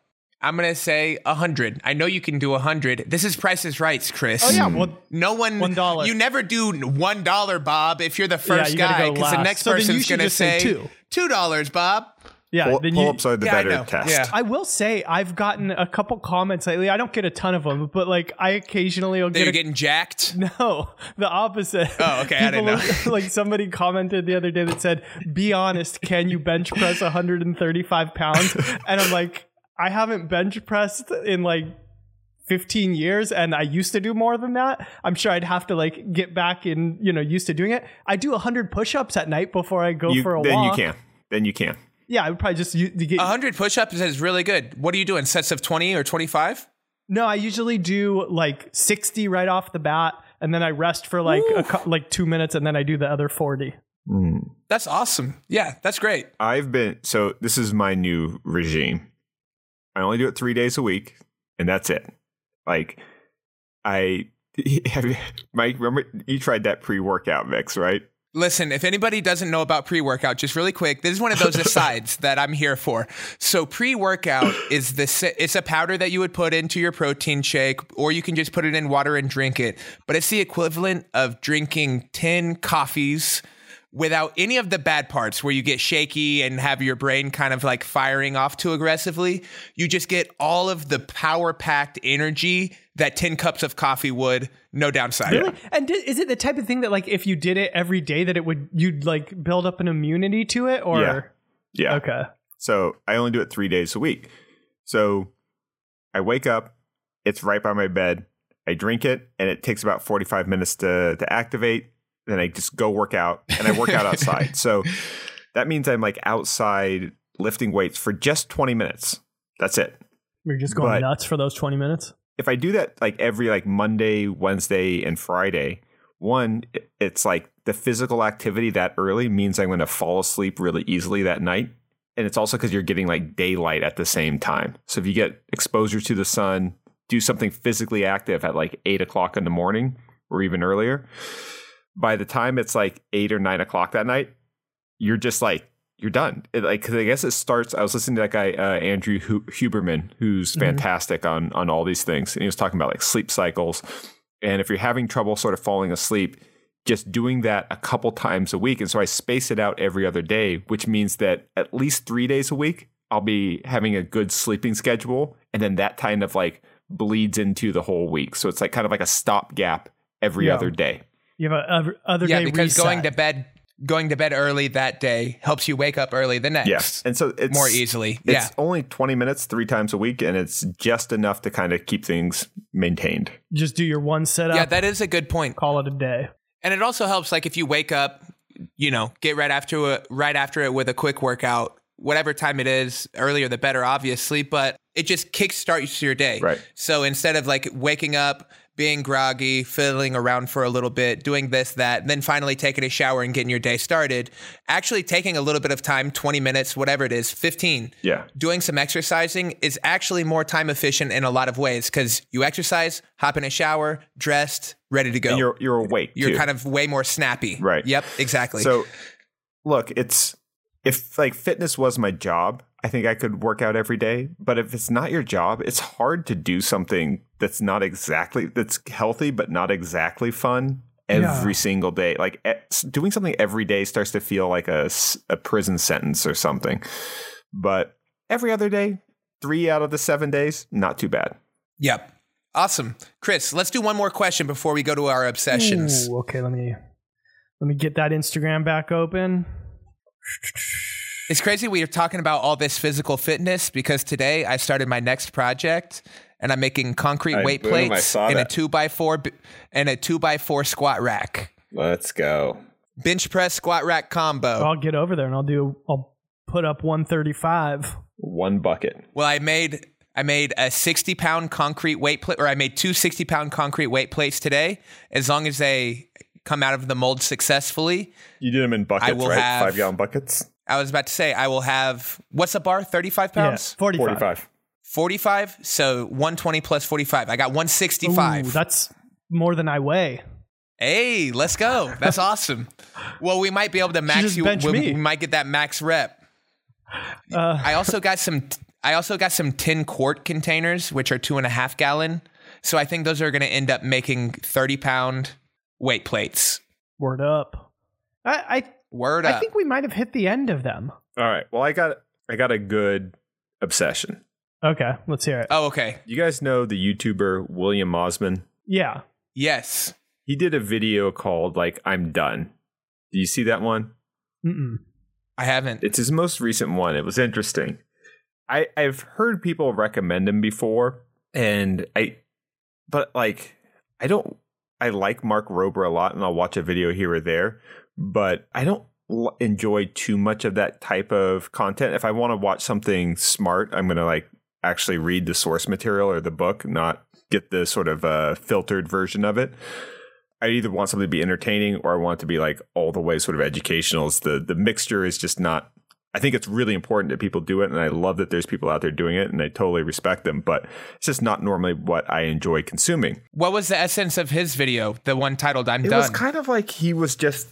I'm going to say one hundred. I know you can do one hundred. This is Price is Right, Chris. Oh, yeah. Well, no one, one dollar. You never do one dollar, Bob, if you're the first yeah, you guy. Because go the next so person's going to say, say two. two dollars, Bob. Yeah, pull, then you, pull-ups are the yeah, better I test. Yeah. I will say I've gotten a couple comments lately. I don't get a ton of them, but like I occasionally will get. You're a, getting jacked? No, the opposite. Oh, okay, I didn't know. Like, like somebody commented the other day that said, "Be honest, can you bench press one hundred thirty-five pounds?" And I'm like, I haven't bench pressed in like fifteen years, and I used to do more than that. I'm sure I'd have to like get back in, you know, used to doing it. I do one hundred push-ups at night before I go you, for a then walk. Then you can. Then you can. Yeah, I would probably just you, you get one hundred push-ups is really good. What are you doing? Sets of twenty or twenty-five? No, I usually do like sixty right off the bat, and then I rest for like a, like two minutes, and then I do the other forty. Mm. That's awesome. Yeah, that's great. I've been so this is my new regime. I only do it three days a week, and that's it. Like I, Mike, remember you tried that pre-workout mix, right? Listen, if anybody doesn't know about pre-workout, just really quick, this is one of those asides that I'm here for. So pre-workout is this, it's a powder that you would put into your protein shake, or you can just put it in water and drink it. But it's the equivalent of drinking ten coffees without any of the bad parts where you get shaky and have your brain kind of like firing off too aggressively. You just get all of the power-packed energy that ten cups of coffee would, no downside. Really? Yeah. And did, is it the type of thing that like if you did it every day that it would, you'd like build up an immunity to it? Or yeah. yeah. Okay. So I only do it three days a week. So I wake up, it's right by my bed. I drink it and it takes about forty-five minutes to, to activate. Then I just go work out and I work out outside. So that means I'm like outside lifting weights for just twenty minutes. That's it. You're just going but nuts for those twenty minutes? If I do that like every like Monday, Wednesday, and Friday, one, it's like the physical activity that early means I'm going to fall asleep really easily that night. And it's also because you're getting like daylight at the same time. So if you get exposure to the sun, do something physically active at like eight o'clock in the morning or even earlier. By the time it's like eight or nine o'clock that night, you're just like, you're done. It, like, cause I guess it starts, I was listening to that guy, uh, Andrew Huberman, who's fantastic mm-hmm. on, on all these things. And he was talking about like sleep cycles. And if you're having trouble sort of falling asleep, just doing that a couple times a week. And so I space it out every other day, which means that at least three days a week, I'll be having a good sleeping schedule. And then that kind of like bleeds into the whole week. So it's like kind of like a stopgap every yeah. other day. You have a other, other yeah, day because reset. going to bed, going to bed early that day helps you wake up early the next. Yes, yeah. and so it's more easily. It's yeah. only twenty minutes, three times a week, and it's just enough to kind of keep things maintained. Just do your one setup. Yeah, that is a good point. Call it a day. And it also helps, like if you wake up, you know, get right after it, right after it with a quick workout, whatever time it is, earlier the better, obviously. But it just kickstarts your day. Right. So instead of like waking up, being groggy, fiddling around for a little bit, doing this, that, and then finally taking a shower and getting your day started. Actually taking a little bit of time, twenty minutes, whatever it is, fifteen. Yeah. Doing some exercising is actually more time efficient in a lot of ways because you exercise, hop in a shower, dressed, ready to go. And you're, you're awake. You're too. Kind of way more snappy. Right. Yep, exactly. So look, it's if like fitness was my job, I think I could work out every day, but if it's not your job, it's hard to do something that's not exactly, that's healthy, but not exactly fun every yeah. single day. Like doing something every day starts to feel like a, a prison sentence or something, but every other day, three out of the seven days, not too bad. Yep. Awesome. Chris, let's do one more question before we go to our obsessions. Ooh, okay. Let me, let me get that Instagram back open. It's crazy we are talking about all this physical fitness because today I started my next project and I'm making concrete I weight boom, plates in a two by four and a two by four squat rack. Let's go. Bench press squat rack combo. I'll get over there and I'll do I'll put up one thirty-five. One bucket. Well, I made I made a sixty pound concrete weight plate, or I made two sixty pound concrete weight plates today. As long as they come out of the mold successfully. You did them in buckets, I will right? Have, Five gallon buckets. I was about to say, I will have, what's the bar? thirty-five pounds? Yeah, forty-five. forty-five. forty-five? So one twenty plus forty-five. I got one sixty-five. Ooh, that's more than I weigh. Hey, let's go. That's awesome. Well, we might be able to max you. you we, we might get that max rep. Uh, I also got some, I also got some tin quart containers, which are two and a half gallon. So I think those are going to end up making thirty pound weight plates. Word up. I, I, Word up. I think we might have hit the end of them. All right. Well, I got I got a good obsession. Okay. Let's hear it. Oh, okay. You guys know the YouTuber William Osman? Yeah. Yes. He did a video called like, I'm Done. Do you see that one? Mm-mm. I haven't. It's his most recent one. It was interesting. I, I've heard people recommend him before. And I, but like, I don't, I like Mark Rober a lot and I'll watch a video here or there. But I don't l- enjoy too much of that type of content. If I want to watch something smart, I'm going to like actually read the source material or the book, not get the sort of uh, filtered version of it. I either want something to be entertaining or I want it to be like all the way sort of educational. It's the, the mixture is just not, I think it's really important that people do it. And I love that there's people out there doing it and I totally respect them, but it's just not normally what I enjoy consuming. What was the essence of his video? The one titled I'm Done. It was kind of like he was just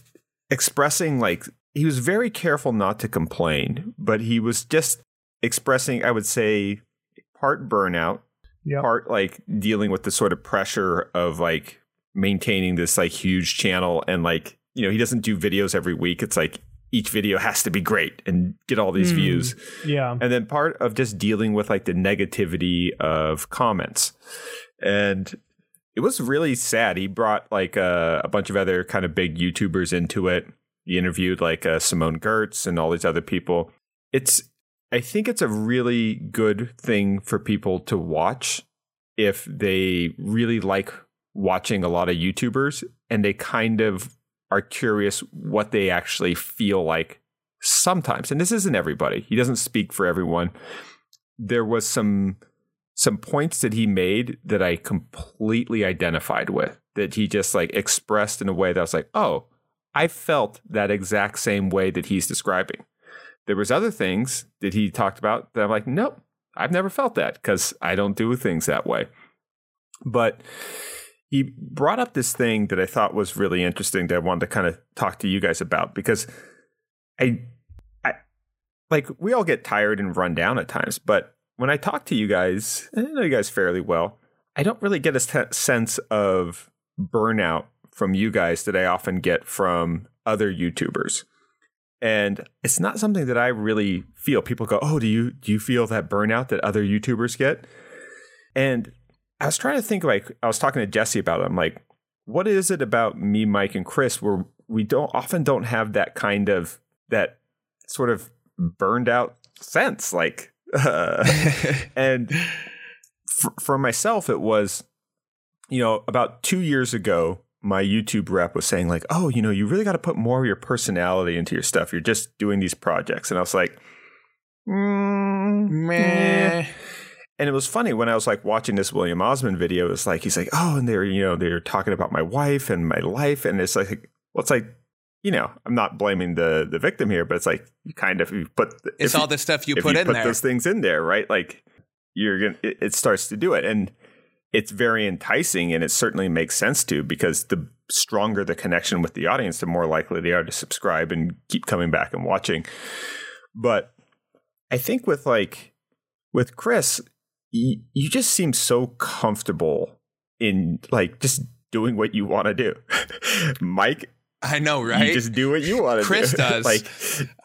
expressing, like he was very careful not to complain, but he was just expressing, I would say, part burnout, yep. part like dealing with the sort of pressure of like maintaining this like huge channel. And like, you know, he doesn't do videos every week. It's like each video has to be great and get all these mm, views. Yeah. And then part of just dealing with like the negativity of comments. And it was really sad. He brought like a, a bunch of other kind of big YouTubers into it. He interviewed like uh, Simone Gertz and all these other people. It's, I think it's a really good thing for people to watch if they really like watching a lot of YouTubers and they kind of are curious what they actually feel like sometimes. And this isn't everybody. He doesn't speak for everyone. There was some some points that he made that I completely identified with, that he just like expressed in a way that I was like, oh, I felt that exact same way that he's describing. There was other things that he talked about that I'm like, nope, I've never felt that because I don't do things that way. But he brought up this thing that I thought was really interesting that I wanted to kind of talk to you guys about, because I, I like we all get tired and run down at times. But when I talk to you guys, I know you guys fairly well. I don't really get a t- sense of burnout from you guys that I often get from other YouTubers. And it's not something that I really feel. People go, oh, do you do you feel that burnout that other YouTubers get? And I was trying to think, like, I was talking to Jesse about it. I'm like, what is it about me, Mike, and Chris where we don't often don't have that kind of, that sort of burned out sense? Like, uh, and for, for myself, it was, you know, about two years ago, my YouTube rep was saying like, oh, you know, you really got to put more of your personality into your stuff. You're just doing these projects. And I was like, mm, meh. And it was funny when I was like watching this William Osman video, it's like, he's like, oh, and they're, you know, they're talking about my wife and my life. And it's like, well, it's like, you know, I'm not blaming the the victim here, but it's like, you kind of, you put, it's all the stuff you put in there. If you put those things in there, right? Like you're going to, it starts to do it. And it's very enticing, and it certainly makes sense to, because the stronger the connection with the audience, the more likely they are to subscribe and keep coming back and watching. But I think with like, with Chris, you just seem so comfortable in like just doing what you want to do. Mike, I know, right? You just do what you want to do. Chris does. Like,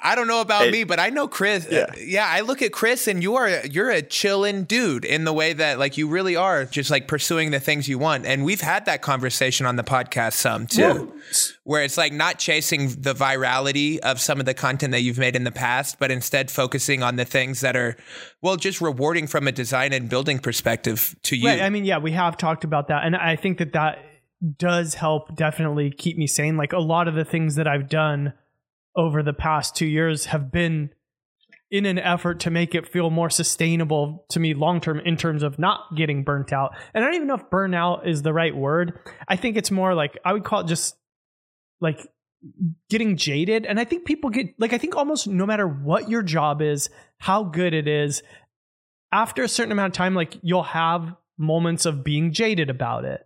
I don't know about it, me, but I know Chris. Yeah. yeah, I look at Chris, and you are you're a chillin' dude in the way that like you really are just like pursuing the things you want. And we've had that conversation on the podcast some too, yeah. where it's like not chasing the virality of some of the content that you've made in the past, but instead focusing on the things that are, well, just rewarding from a design and building perspective to you. Right. I mean, yeah, we have talked about that, and I think that that does help definitely keep me sane. Like a lot of the things that I've done over the past two years have been in an effort to make it feel more sustainable to me long-term in terms of not getting burnt out. And I don't even know if burnout is the right word. I think it's more like, I would call it just like getting jaded. And I think people get like, I think almost no matter what your job is, how good it is, after a certain amount of time, like you'll have moments of being jaded about it.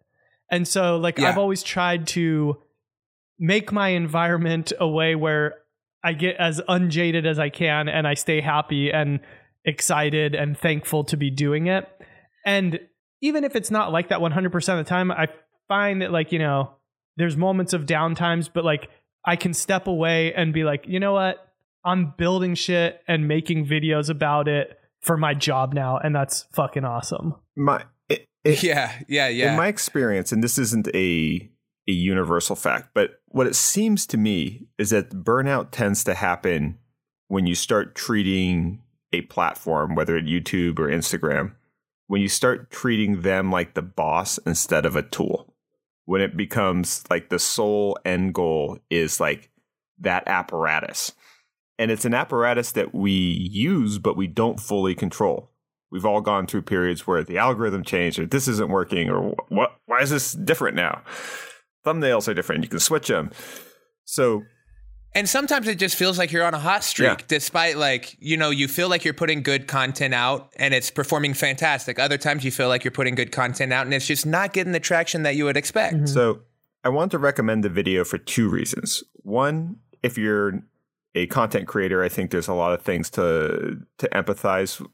And so like, yeah. I've always tried to make my environment a way where I get as unjaded as I can, and I stay happy and excited and thankful to be doing it. And even if it's not like that one hundred percent of the time, I find that like, you know, there's moments of downtimes, but like I can step away and be like, you know what, I'm building shit and making videos about it for my job now. And that's fucking awesome. My, it- It, yeah, yeah, yeah. In my experience, and this isn't a a universal fact, but what it seems to me is that burnout tends to happen when you start treating a platform, whether it's YouTube or Instagram, when you start treating them like the boss instead of a tool, when it becomes like the sole end goal is like that apparatus. And it's an apparatus that we use, but we don't fully control. We've all gone through periods where the algorithm changed, or this isn't working, or what? Why is this different now? Thumbnails are different. You can switch them. So, and sometimes it just feels like you're on a hot streak, yeah. despite like, you know, you feel like you're putting good content out and it's performing fantastic. Other times you feel like you're putting good content out and it's just not getting the traction that you would expect. Mm-hmm. So I want to recommend the video for two reasons. One, if you're a content creator, I think there's a lot of things to to empathize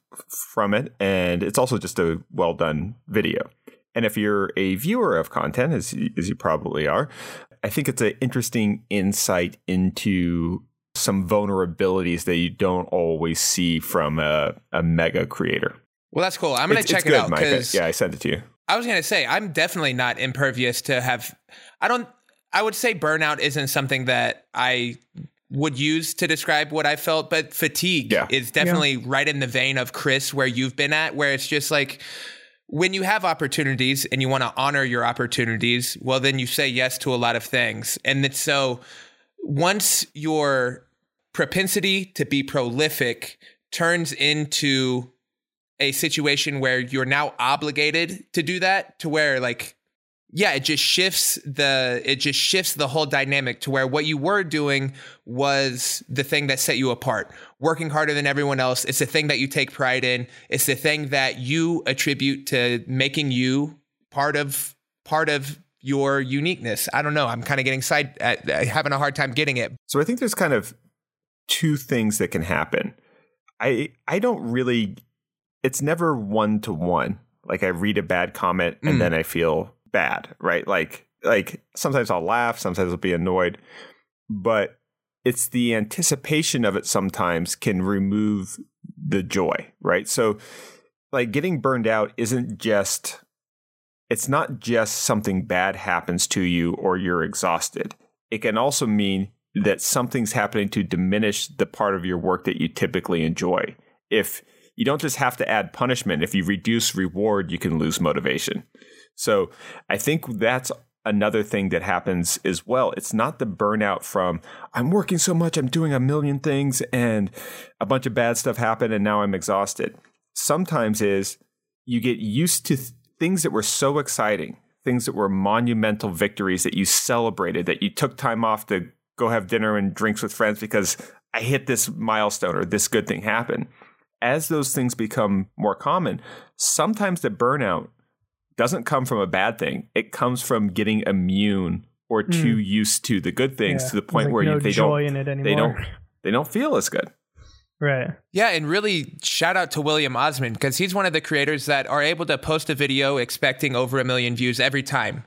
from it. And it's also just a well done video. And if you're a viewer of content, as, as you probably are, I think it's an interesting insight into some vulnerabilities that you don't always see from a, a mega creator. Well, that's cool. I'm going to check it out. Because yeah, I sent it to you. I was going to say, I'm definitely not impervious to have, I don't, I would say burnout isn't something that I would use to describe what I felt, but fatigue yeah. is definitely yeah. right in the vein of Chris, where you've been at, where it's just like, when you have opportunities and you want to honor your opportunities, well, then you say yes to a lot of things. And it's so once your propensity to be prolific turns into a situation where you're now obligated to do that, to where like, yeah, it just shifts the it just shifts the whole dynamic to where what you were doing was the thing that set you apart. Working harder than everyone else. It's the thing that you take pride in. It's the thing that you attribute to making you part of part of your uniqueness. I don't know. I'm kind of getting side at, uh, having a hard time getting it. So I think there's kind of two things that can happen. I I don't really. It's never one to one. Like I read a bad comment and mm. then I feel bad, right? Like, like sometimes I'll laugh, sometimes I'll be annoyed, but it's the anticipation of it sometimes can remove the joy, right? So like getting burned out isn't just, it's not just something bad happens to you or you're exhausted. It can also mean that something's happening to diminish the part of your work that you typically enjoy. If you don't just have to add punishment, if you reduce reward, you can lose motivation. So I think that's another thing that happens as well. It's not the burnout from I'm working so much, I'm doing a million things and a bunch of bad stuff happened and now I'm exhausted. Sometimes is you get used to th- things that were so exciting, things that were monumental victories that you celebrated, that you took time off to go have dinner and drinks with friends because I hit this milestone or this good thing happened. As those things become more common, sometimes the burnout doesn't come from a bad thing. It comes from getting immune or too mm. used to the good things yeah. to the point like where no you, they joy don't in it anymore. they don't they don't feel as good. Right. Yeah, and really shout out to William Osman because he's one of the creators that are able to post a video expecting over a million views every time.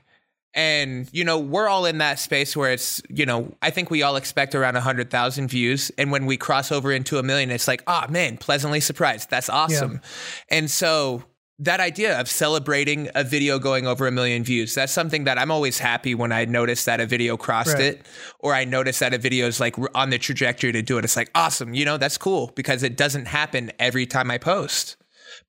And, you know, we're all in that space where it's, you know, I think we all expect around one hundred thousand views. And when we cross over into a million, it's like, oh, man, pleasantly surprised. That's awesome. Yeah. And so that idea of celebrating a video going over a million views, that's something that I'm always happy when I notice that a video crossed right. it, or I notice that a video is like on the trajectory to do it. It's like, awesome. You know, that's cool because it doesn't happen every time I post.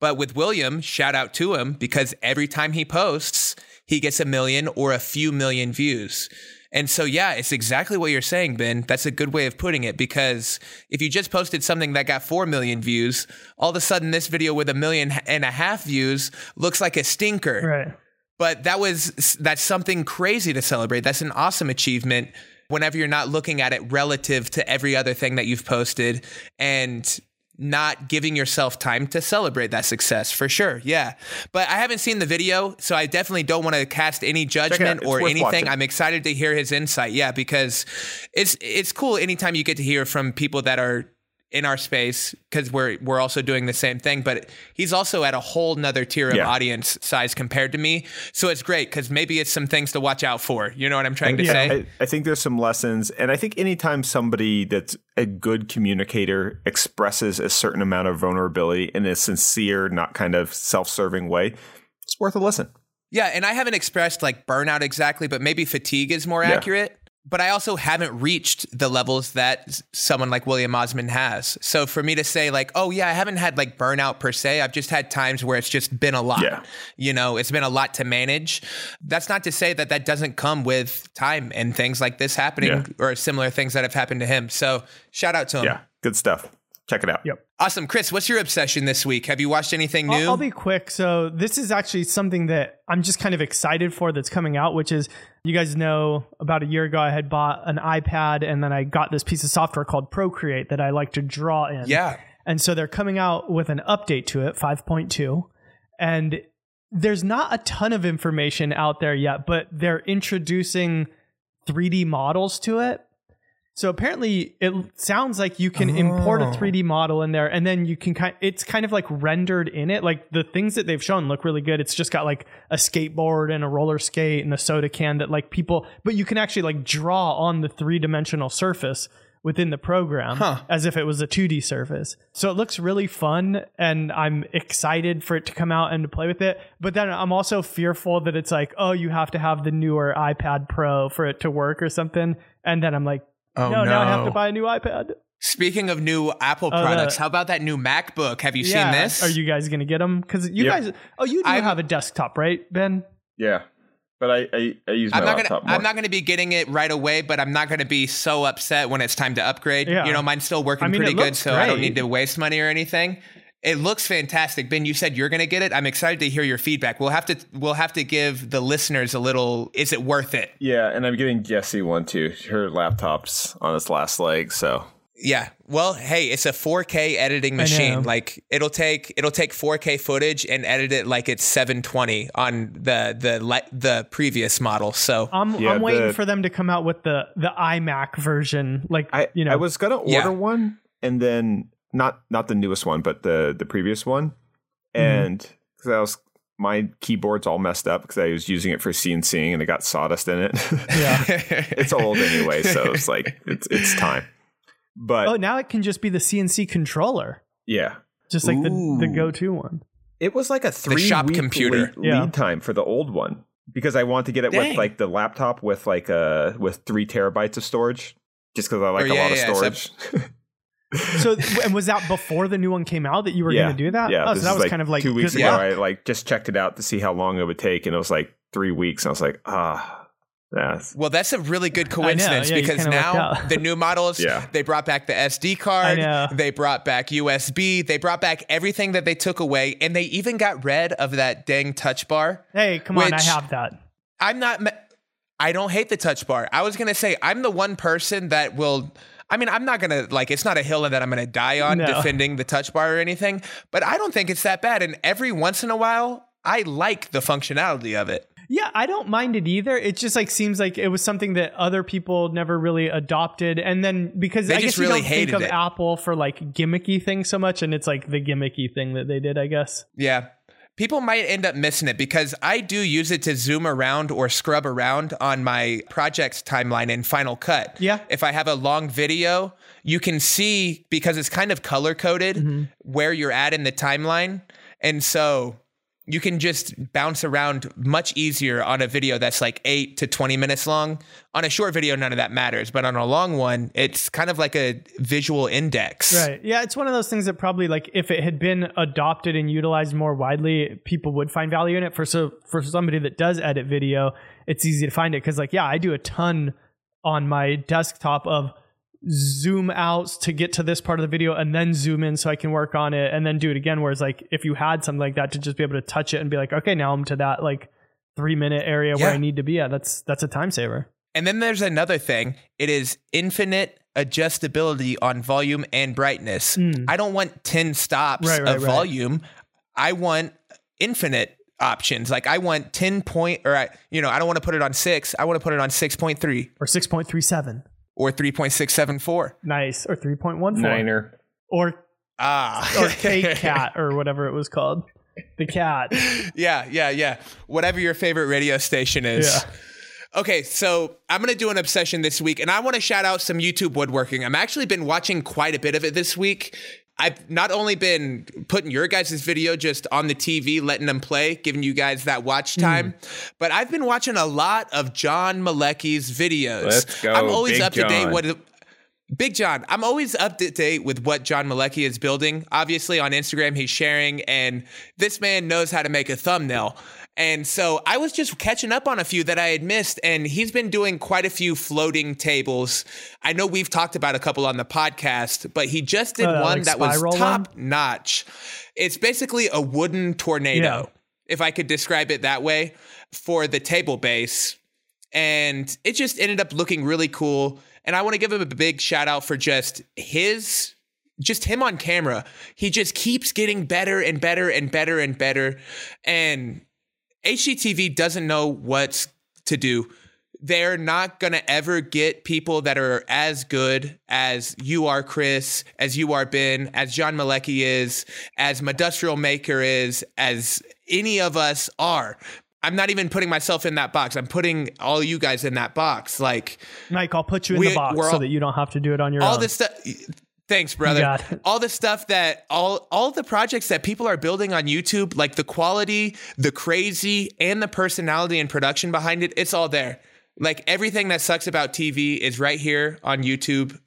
But with William, shout out to him because every time he posts, he gets a million or a few million views. And so, yeah, it's exactly what you're saying, Ben. That's a good way of putting it, because if you just posted something that got four million views, all of a sudden this video with a million and a half views looks like a stinker. Right. But that was that's something crazy to celebrate. That's an awesome achievement whenever you're not looking at it relative to every other thing that you've posted and not giving yourself time to celebrate that success, for sure. Yeah. But I haven't seen the video, so I definitely don't want to cast any judgment or anything. Watching. I'm excited to hear his insight. Yeah, because it's it's cool anytime you get to hear from people that are in our space, because we're we're also doing the same thing, but he's also at a whole nother tier of yeah. audience size compared to me. So it's great because maybe it's some things to watch out for. You know what I'm trying and to yeah, say? I, I think there's some lessons. And I think anytime somebody that's a good communicator expresses a certain amount of vulnerability in a sincere, not kind of self-serving way, it's worth a listen. Yeah. And I haven't expressed like burnout exactly, but maybe fatigue is more yeah. accurate. but I also haven't reached the levels that someone like William Osman has. So for me to say like, oh yeah, I haven't had like burnout per se. I've just had times where it's just been a lot, yeah. you know, it's been a lot to manage. That's not to say that that doesn't come with time and things like this happening yeah. or similar things that have happened to him. So shout out to him. Yeah. Good stuff. Check it out. Yep. Awesome. Chris, what's your obsession this week? Have you watched anything new? I'll, I'll be quick. So this is actually something that I'm just kind of excited for that's coming out, which is, you guys know about a year ago, I had bought an iPad and then I got this piece of software called Procreate that I like to draw in. Yeah. And so they're coming out with an update to it, five point two. And there's not a ton of information out there yet, but they're introducing three D models to it. So apparently it sounds like you can oh. import a three D model in there and then you can kind it's kind of like rendered in it. Like the things that they've shown look really good. It's just got like a skateboard and a roller skate and a soda can that like people, but you can actually like draw on the three dimensional surface within the program huh. as if it was a two D surface. So it looks really fun and I'm excited for it to come out and to play with it. But then I'm also fearful that it's like, oh, you have to have the newer iPad Pro for it to work or something. And then I'm like, Oh, no, no, now I have to buy a new iPad. Speaking of new Apple uh, products, how about that new MacBook? Have you yeah. seen this? Are you guys going to get them? Because you yep. guys, oh, you do I'm, have a desktop, right, Ben? Yeah, but I, I, I use my I'm not laptop gonna, more. I'm not going to be getting it right away, but I'm not going to be so upset when it's time to upgrade. Yeah. You know, mine's still working I mean, pretty good, so great. I don't need to waste money or anything. It looks fantastic. Ben, you said you're going to get it. I'm excited to hear your feedback. We'll have to we'll have to give the listeners a little, is it worth it? Yeah, and I'm getting Jessie one too. Her laptop's on its last leg, so. Yeah. Well, hey, it's a four K editing machine. Like it'll take it'll take four K footage and edit it like it's seven twenty on the the the previous model. So I'm yeah, I'm waiting the, for them to come out with the the iMac version. Like I, you know, I was going to order yeah. one and then Not not the newest one, but the, the previous one. And because mm-hmm. I was my keyboard's all messed up because I was using it for CNCing and it got sawdust in it. Yeah, it's old anyway, so it's like it's it's time. But oh, now it can just be the C N C controller. Yeah, just like Ooh. the the go to one. It was like a three the shop week computer lead, yeah. lead time for the old one because I want to get it Dang. with like the laptop with like a with three terabytes of storage just because I like oh, a yeah, lot yeah, of storage. So- So, and was that before the new one came out that you were yeah, going to do that? Yeah. Oh, so that was like kind of like two weeks ago. Luck. I like just checked it out to see how long it would take, and it was like three weeks. And I was like, ah, that's well, that's a really good coincidence yeah, because now the new models, yeah. they brought back the S D card, they brought back U S B, they brought back everything that they took away, and they even got rid of that dang touch bar. Hey, come on, I have that. I'm not. I don't hate the touch bar. I was going to say I'm the one person that will. I mean, I'm not going to, like, it's not a hill that I'm going to die on no. defending the touch bar or anything, but I don't think it's that bad. And every once in a while, I like the functionality of it. Yeah, I don't mind it either. It just, like, seems like it was something that other people never really adopted. And then because they I just guess really you don't think of it. Apple for, like, gimmicky things so much, and it's, like, the gimmicky thing that they did, I guess. Yeah. People might end up missing it because I do use it to zoom around or scrub around on my project's timeline in Final Cut. Yeah. If I have a long video, you can see because it's kind of color coded mm-hmm. where you're at in the timeline. And so you can just bounce around much easier on a video that's like eight to twenty minutes long. On a short video, none of that matters. But on a long one, it's kind of like a visual index. Right. Yeah, it's one of those things that probably like if it had been adopted and utilized more widely, people would find value in it. For so for somebody that does edit video, it's easy to find it because like, yeah, I do a ton on my desktop of zoom outs to get to this part of the video and then zoom in so I can work on it and then do it again. Whereas like if you had something like that to just be able to touch it and be like, okay, now I'm to that like three minute area yeah. where I need to be at. That's that's a time saver. And then there's another thing. It is infinite adjustability on volume and brightness. Mm. I don't want ten stops right, right, of right. volume. I want infinite options. Like I want ten point or I, you know, I don't want to put it on six. I want to put it on six point three or six point three seven. Or three point six seven four. Nice. Or three point one four. Niner. Or, ah. or K-Cat or whatever it was called. The cat. Yeah, yeah, yeah. Whatever your favorite radio station is. Yeah. Okay, so I'm going to do an obsession this week, and I want to shout out some YouTube woodworking. I've actually been watching quite a bit of it this week. I've not only been putting your guys' video just on the T V, letting them play, giving you guys that watch time, mm. but I've been watching a lot of John Malecki's videos. Let's go, I'm always Big up John. to date. What it, Big John, I'm always up to date with what John Malecki is building. Obviously on Instagram, he's sharing, and this man knows how to make a thumbnail. And so I was just catching up on a few that I had missed, and he's been doing quite a few floating tables. I know we've talked about a couple on the podcast, but he just did uh, one like that was top one? notch. It's basically a wooden tornado, yeah. if I could describe it that way, for the table base. And it just ended up looking really cool. And I want to give him a big shout out for just his... just him on camera. He just keeps getting better and better and better and better. And... H G T V doesn't know what to do. They're not going to ever get people that are as good as you are, Chris, as you are, Ben, as John Malecki is, as Medustrial Maker is, as any of us are. I'm not even putting myself in that box. I'm putting all you guys in that box. Like, Mike, I'll put you in we, the box all, so that you don't have to do it on your all own. All this stuff... Thanks, brother. All the stuff that all all the projects that people are building on YouTube, like the quality, the crazy, and the personality and production behind it, it's all there. Like everything that sucks about T V is right here on YouTube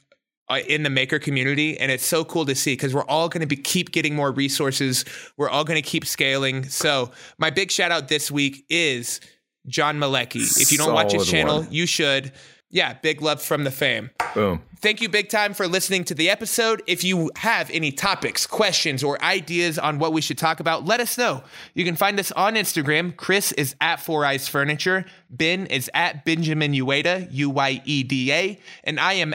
uh, in the maker community. And it's so cool to see because we're all going to be keep getting more resources. We're all going to keep scaling. So my big shout out this week is John Malecki. If you don't Solid watch his channel, one. you should. Yeah, big love from the fam. Boom. Thank you big time for listening to the episode. If you have any topics, questions, or ideas on what we should talk about, let us know. You can find us on Instagram. Chris is at Four Eyes Furniture. Ben is at Benjamin Ueda, U Y E D A. And I am,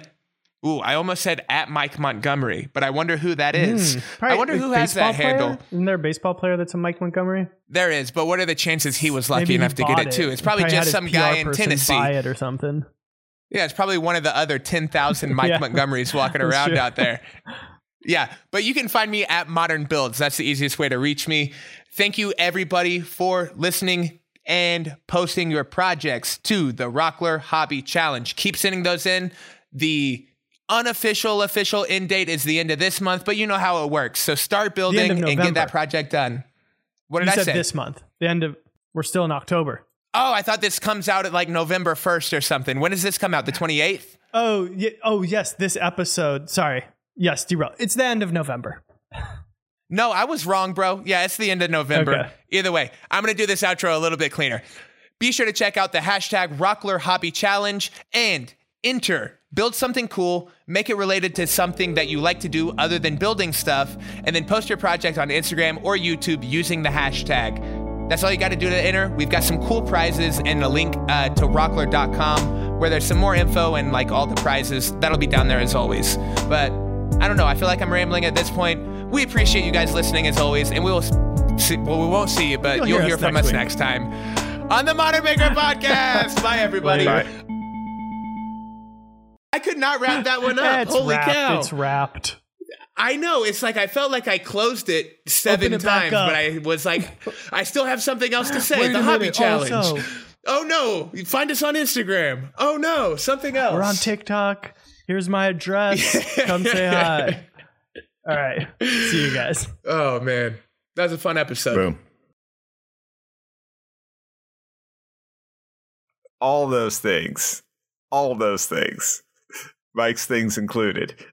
ooh, I almost said at Mike Montgomery, but I wonder who that is. Mm, I wonder who has that player? handle. Isn't there a baseball player that's a Mike Montgomery? There is, but what are the chances he was lucky Maybe enough to get it, it too? It's probably, probably just some guy in Tennessee. Buy it or something. Yeah, it's probably one of the other ten thousand Mike yeah, Montgomerys walking around true. out there. Yeah, but you can find me at Modern Builds. That's the easiest way to reach me. Thank you, everybody, for listening and posting your projects to the Rockler Hobby Challenge. Keep sending those in. The unofficial official end date is the end of this month, but you know how it works. So start building and get that project done. What did you I said say? This month. The end of we're still in October. Oh, I thought this comes out at like November first or something. When does this come out? The twenty-eighth? Oh, yeah, oh yes, this episode. Sorry. Yes, derail. It's the end of November. No, I was wrong, bro. Yeah, it's the end of November. Okay. Either way, I'm going to do this outro a little bit cleaner. Be sure to check out the hashtag Rockler Hobby Challenge and enter. Build something cool, make it related to something that you like to do other than building stuff, and then post your project on Instagram or YouTube using the hashtag. That's all you got to do to enter. We've got some cool prizes and a link uh, to rockler dot com where there's some more info and like all the prizes. That'll be down there as always. But I don't know. I feel like I'm rambling at this point. We appreciate you guys listening as always. And we will see, well, we won't see you, but you'll, you'll hear, hear us from us week. next time on the Modern Maker Podcast. Bye, everybody. Bye. I could not wrap that one up. It's Holy wrapped. cow. It's wrapped. I know. It's like I felt like I closed it seven it times, but I was like, I still have something else to say. Wait the Hobby minute. Challenge. Also, oh, no. Find us on Instagram. Oh, no. Something else. We're on TikTok. Here's my address. Come say hi. All right. See you guys. Oh, man. That was a fun episode. Boom. All those things. All those things. Mike's things included.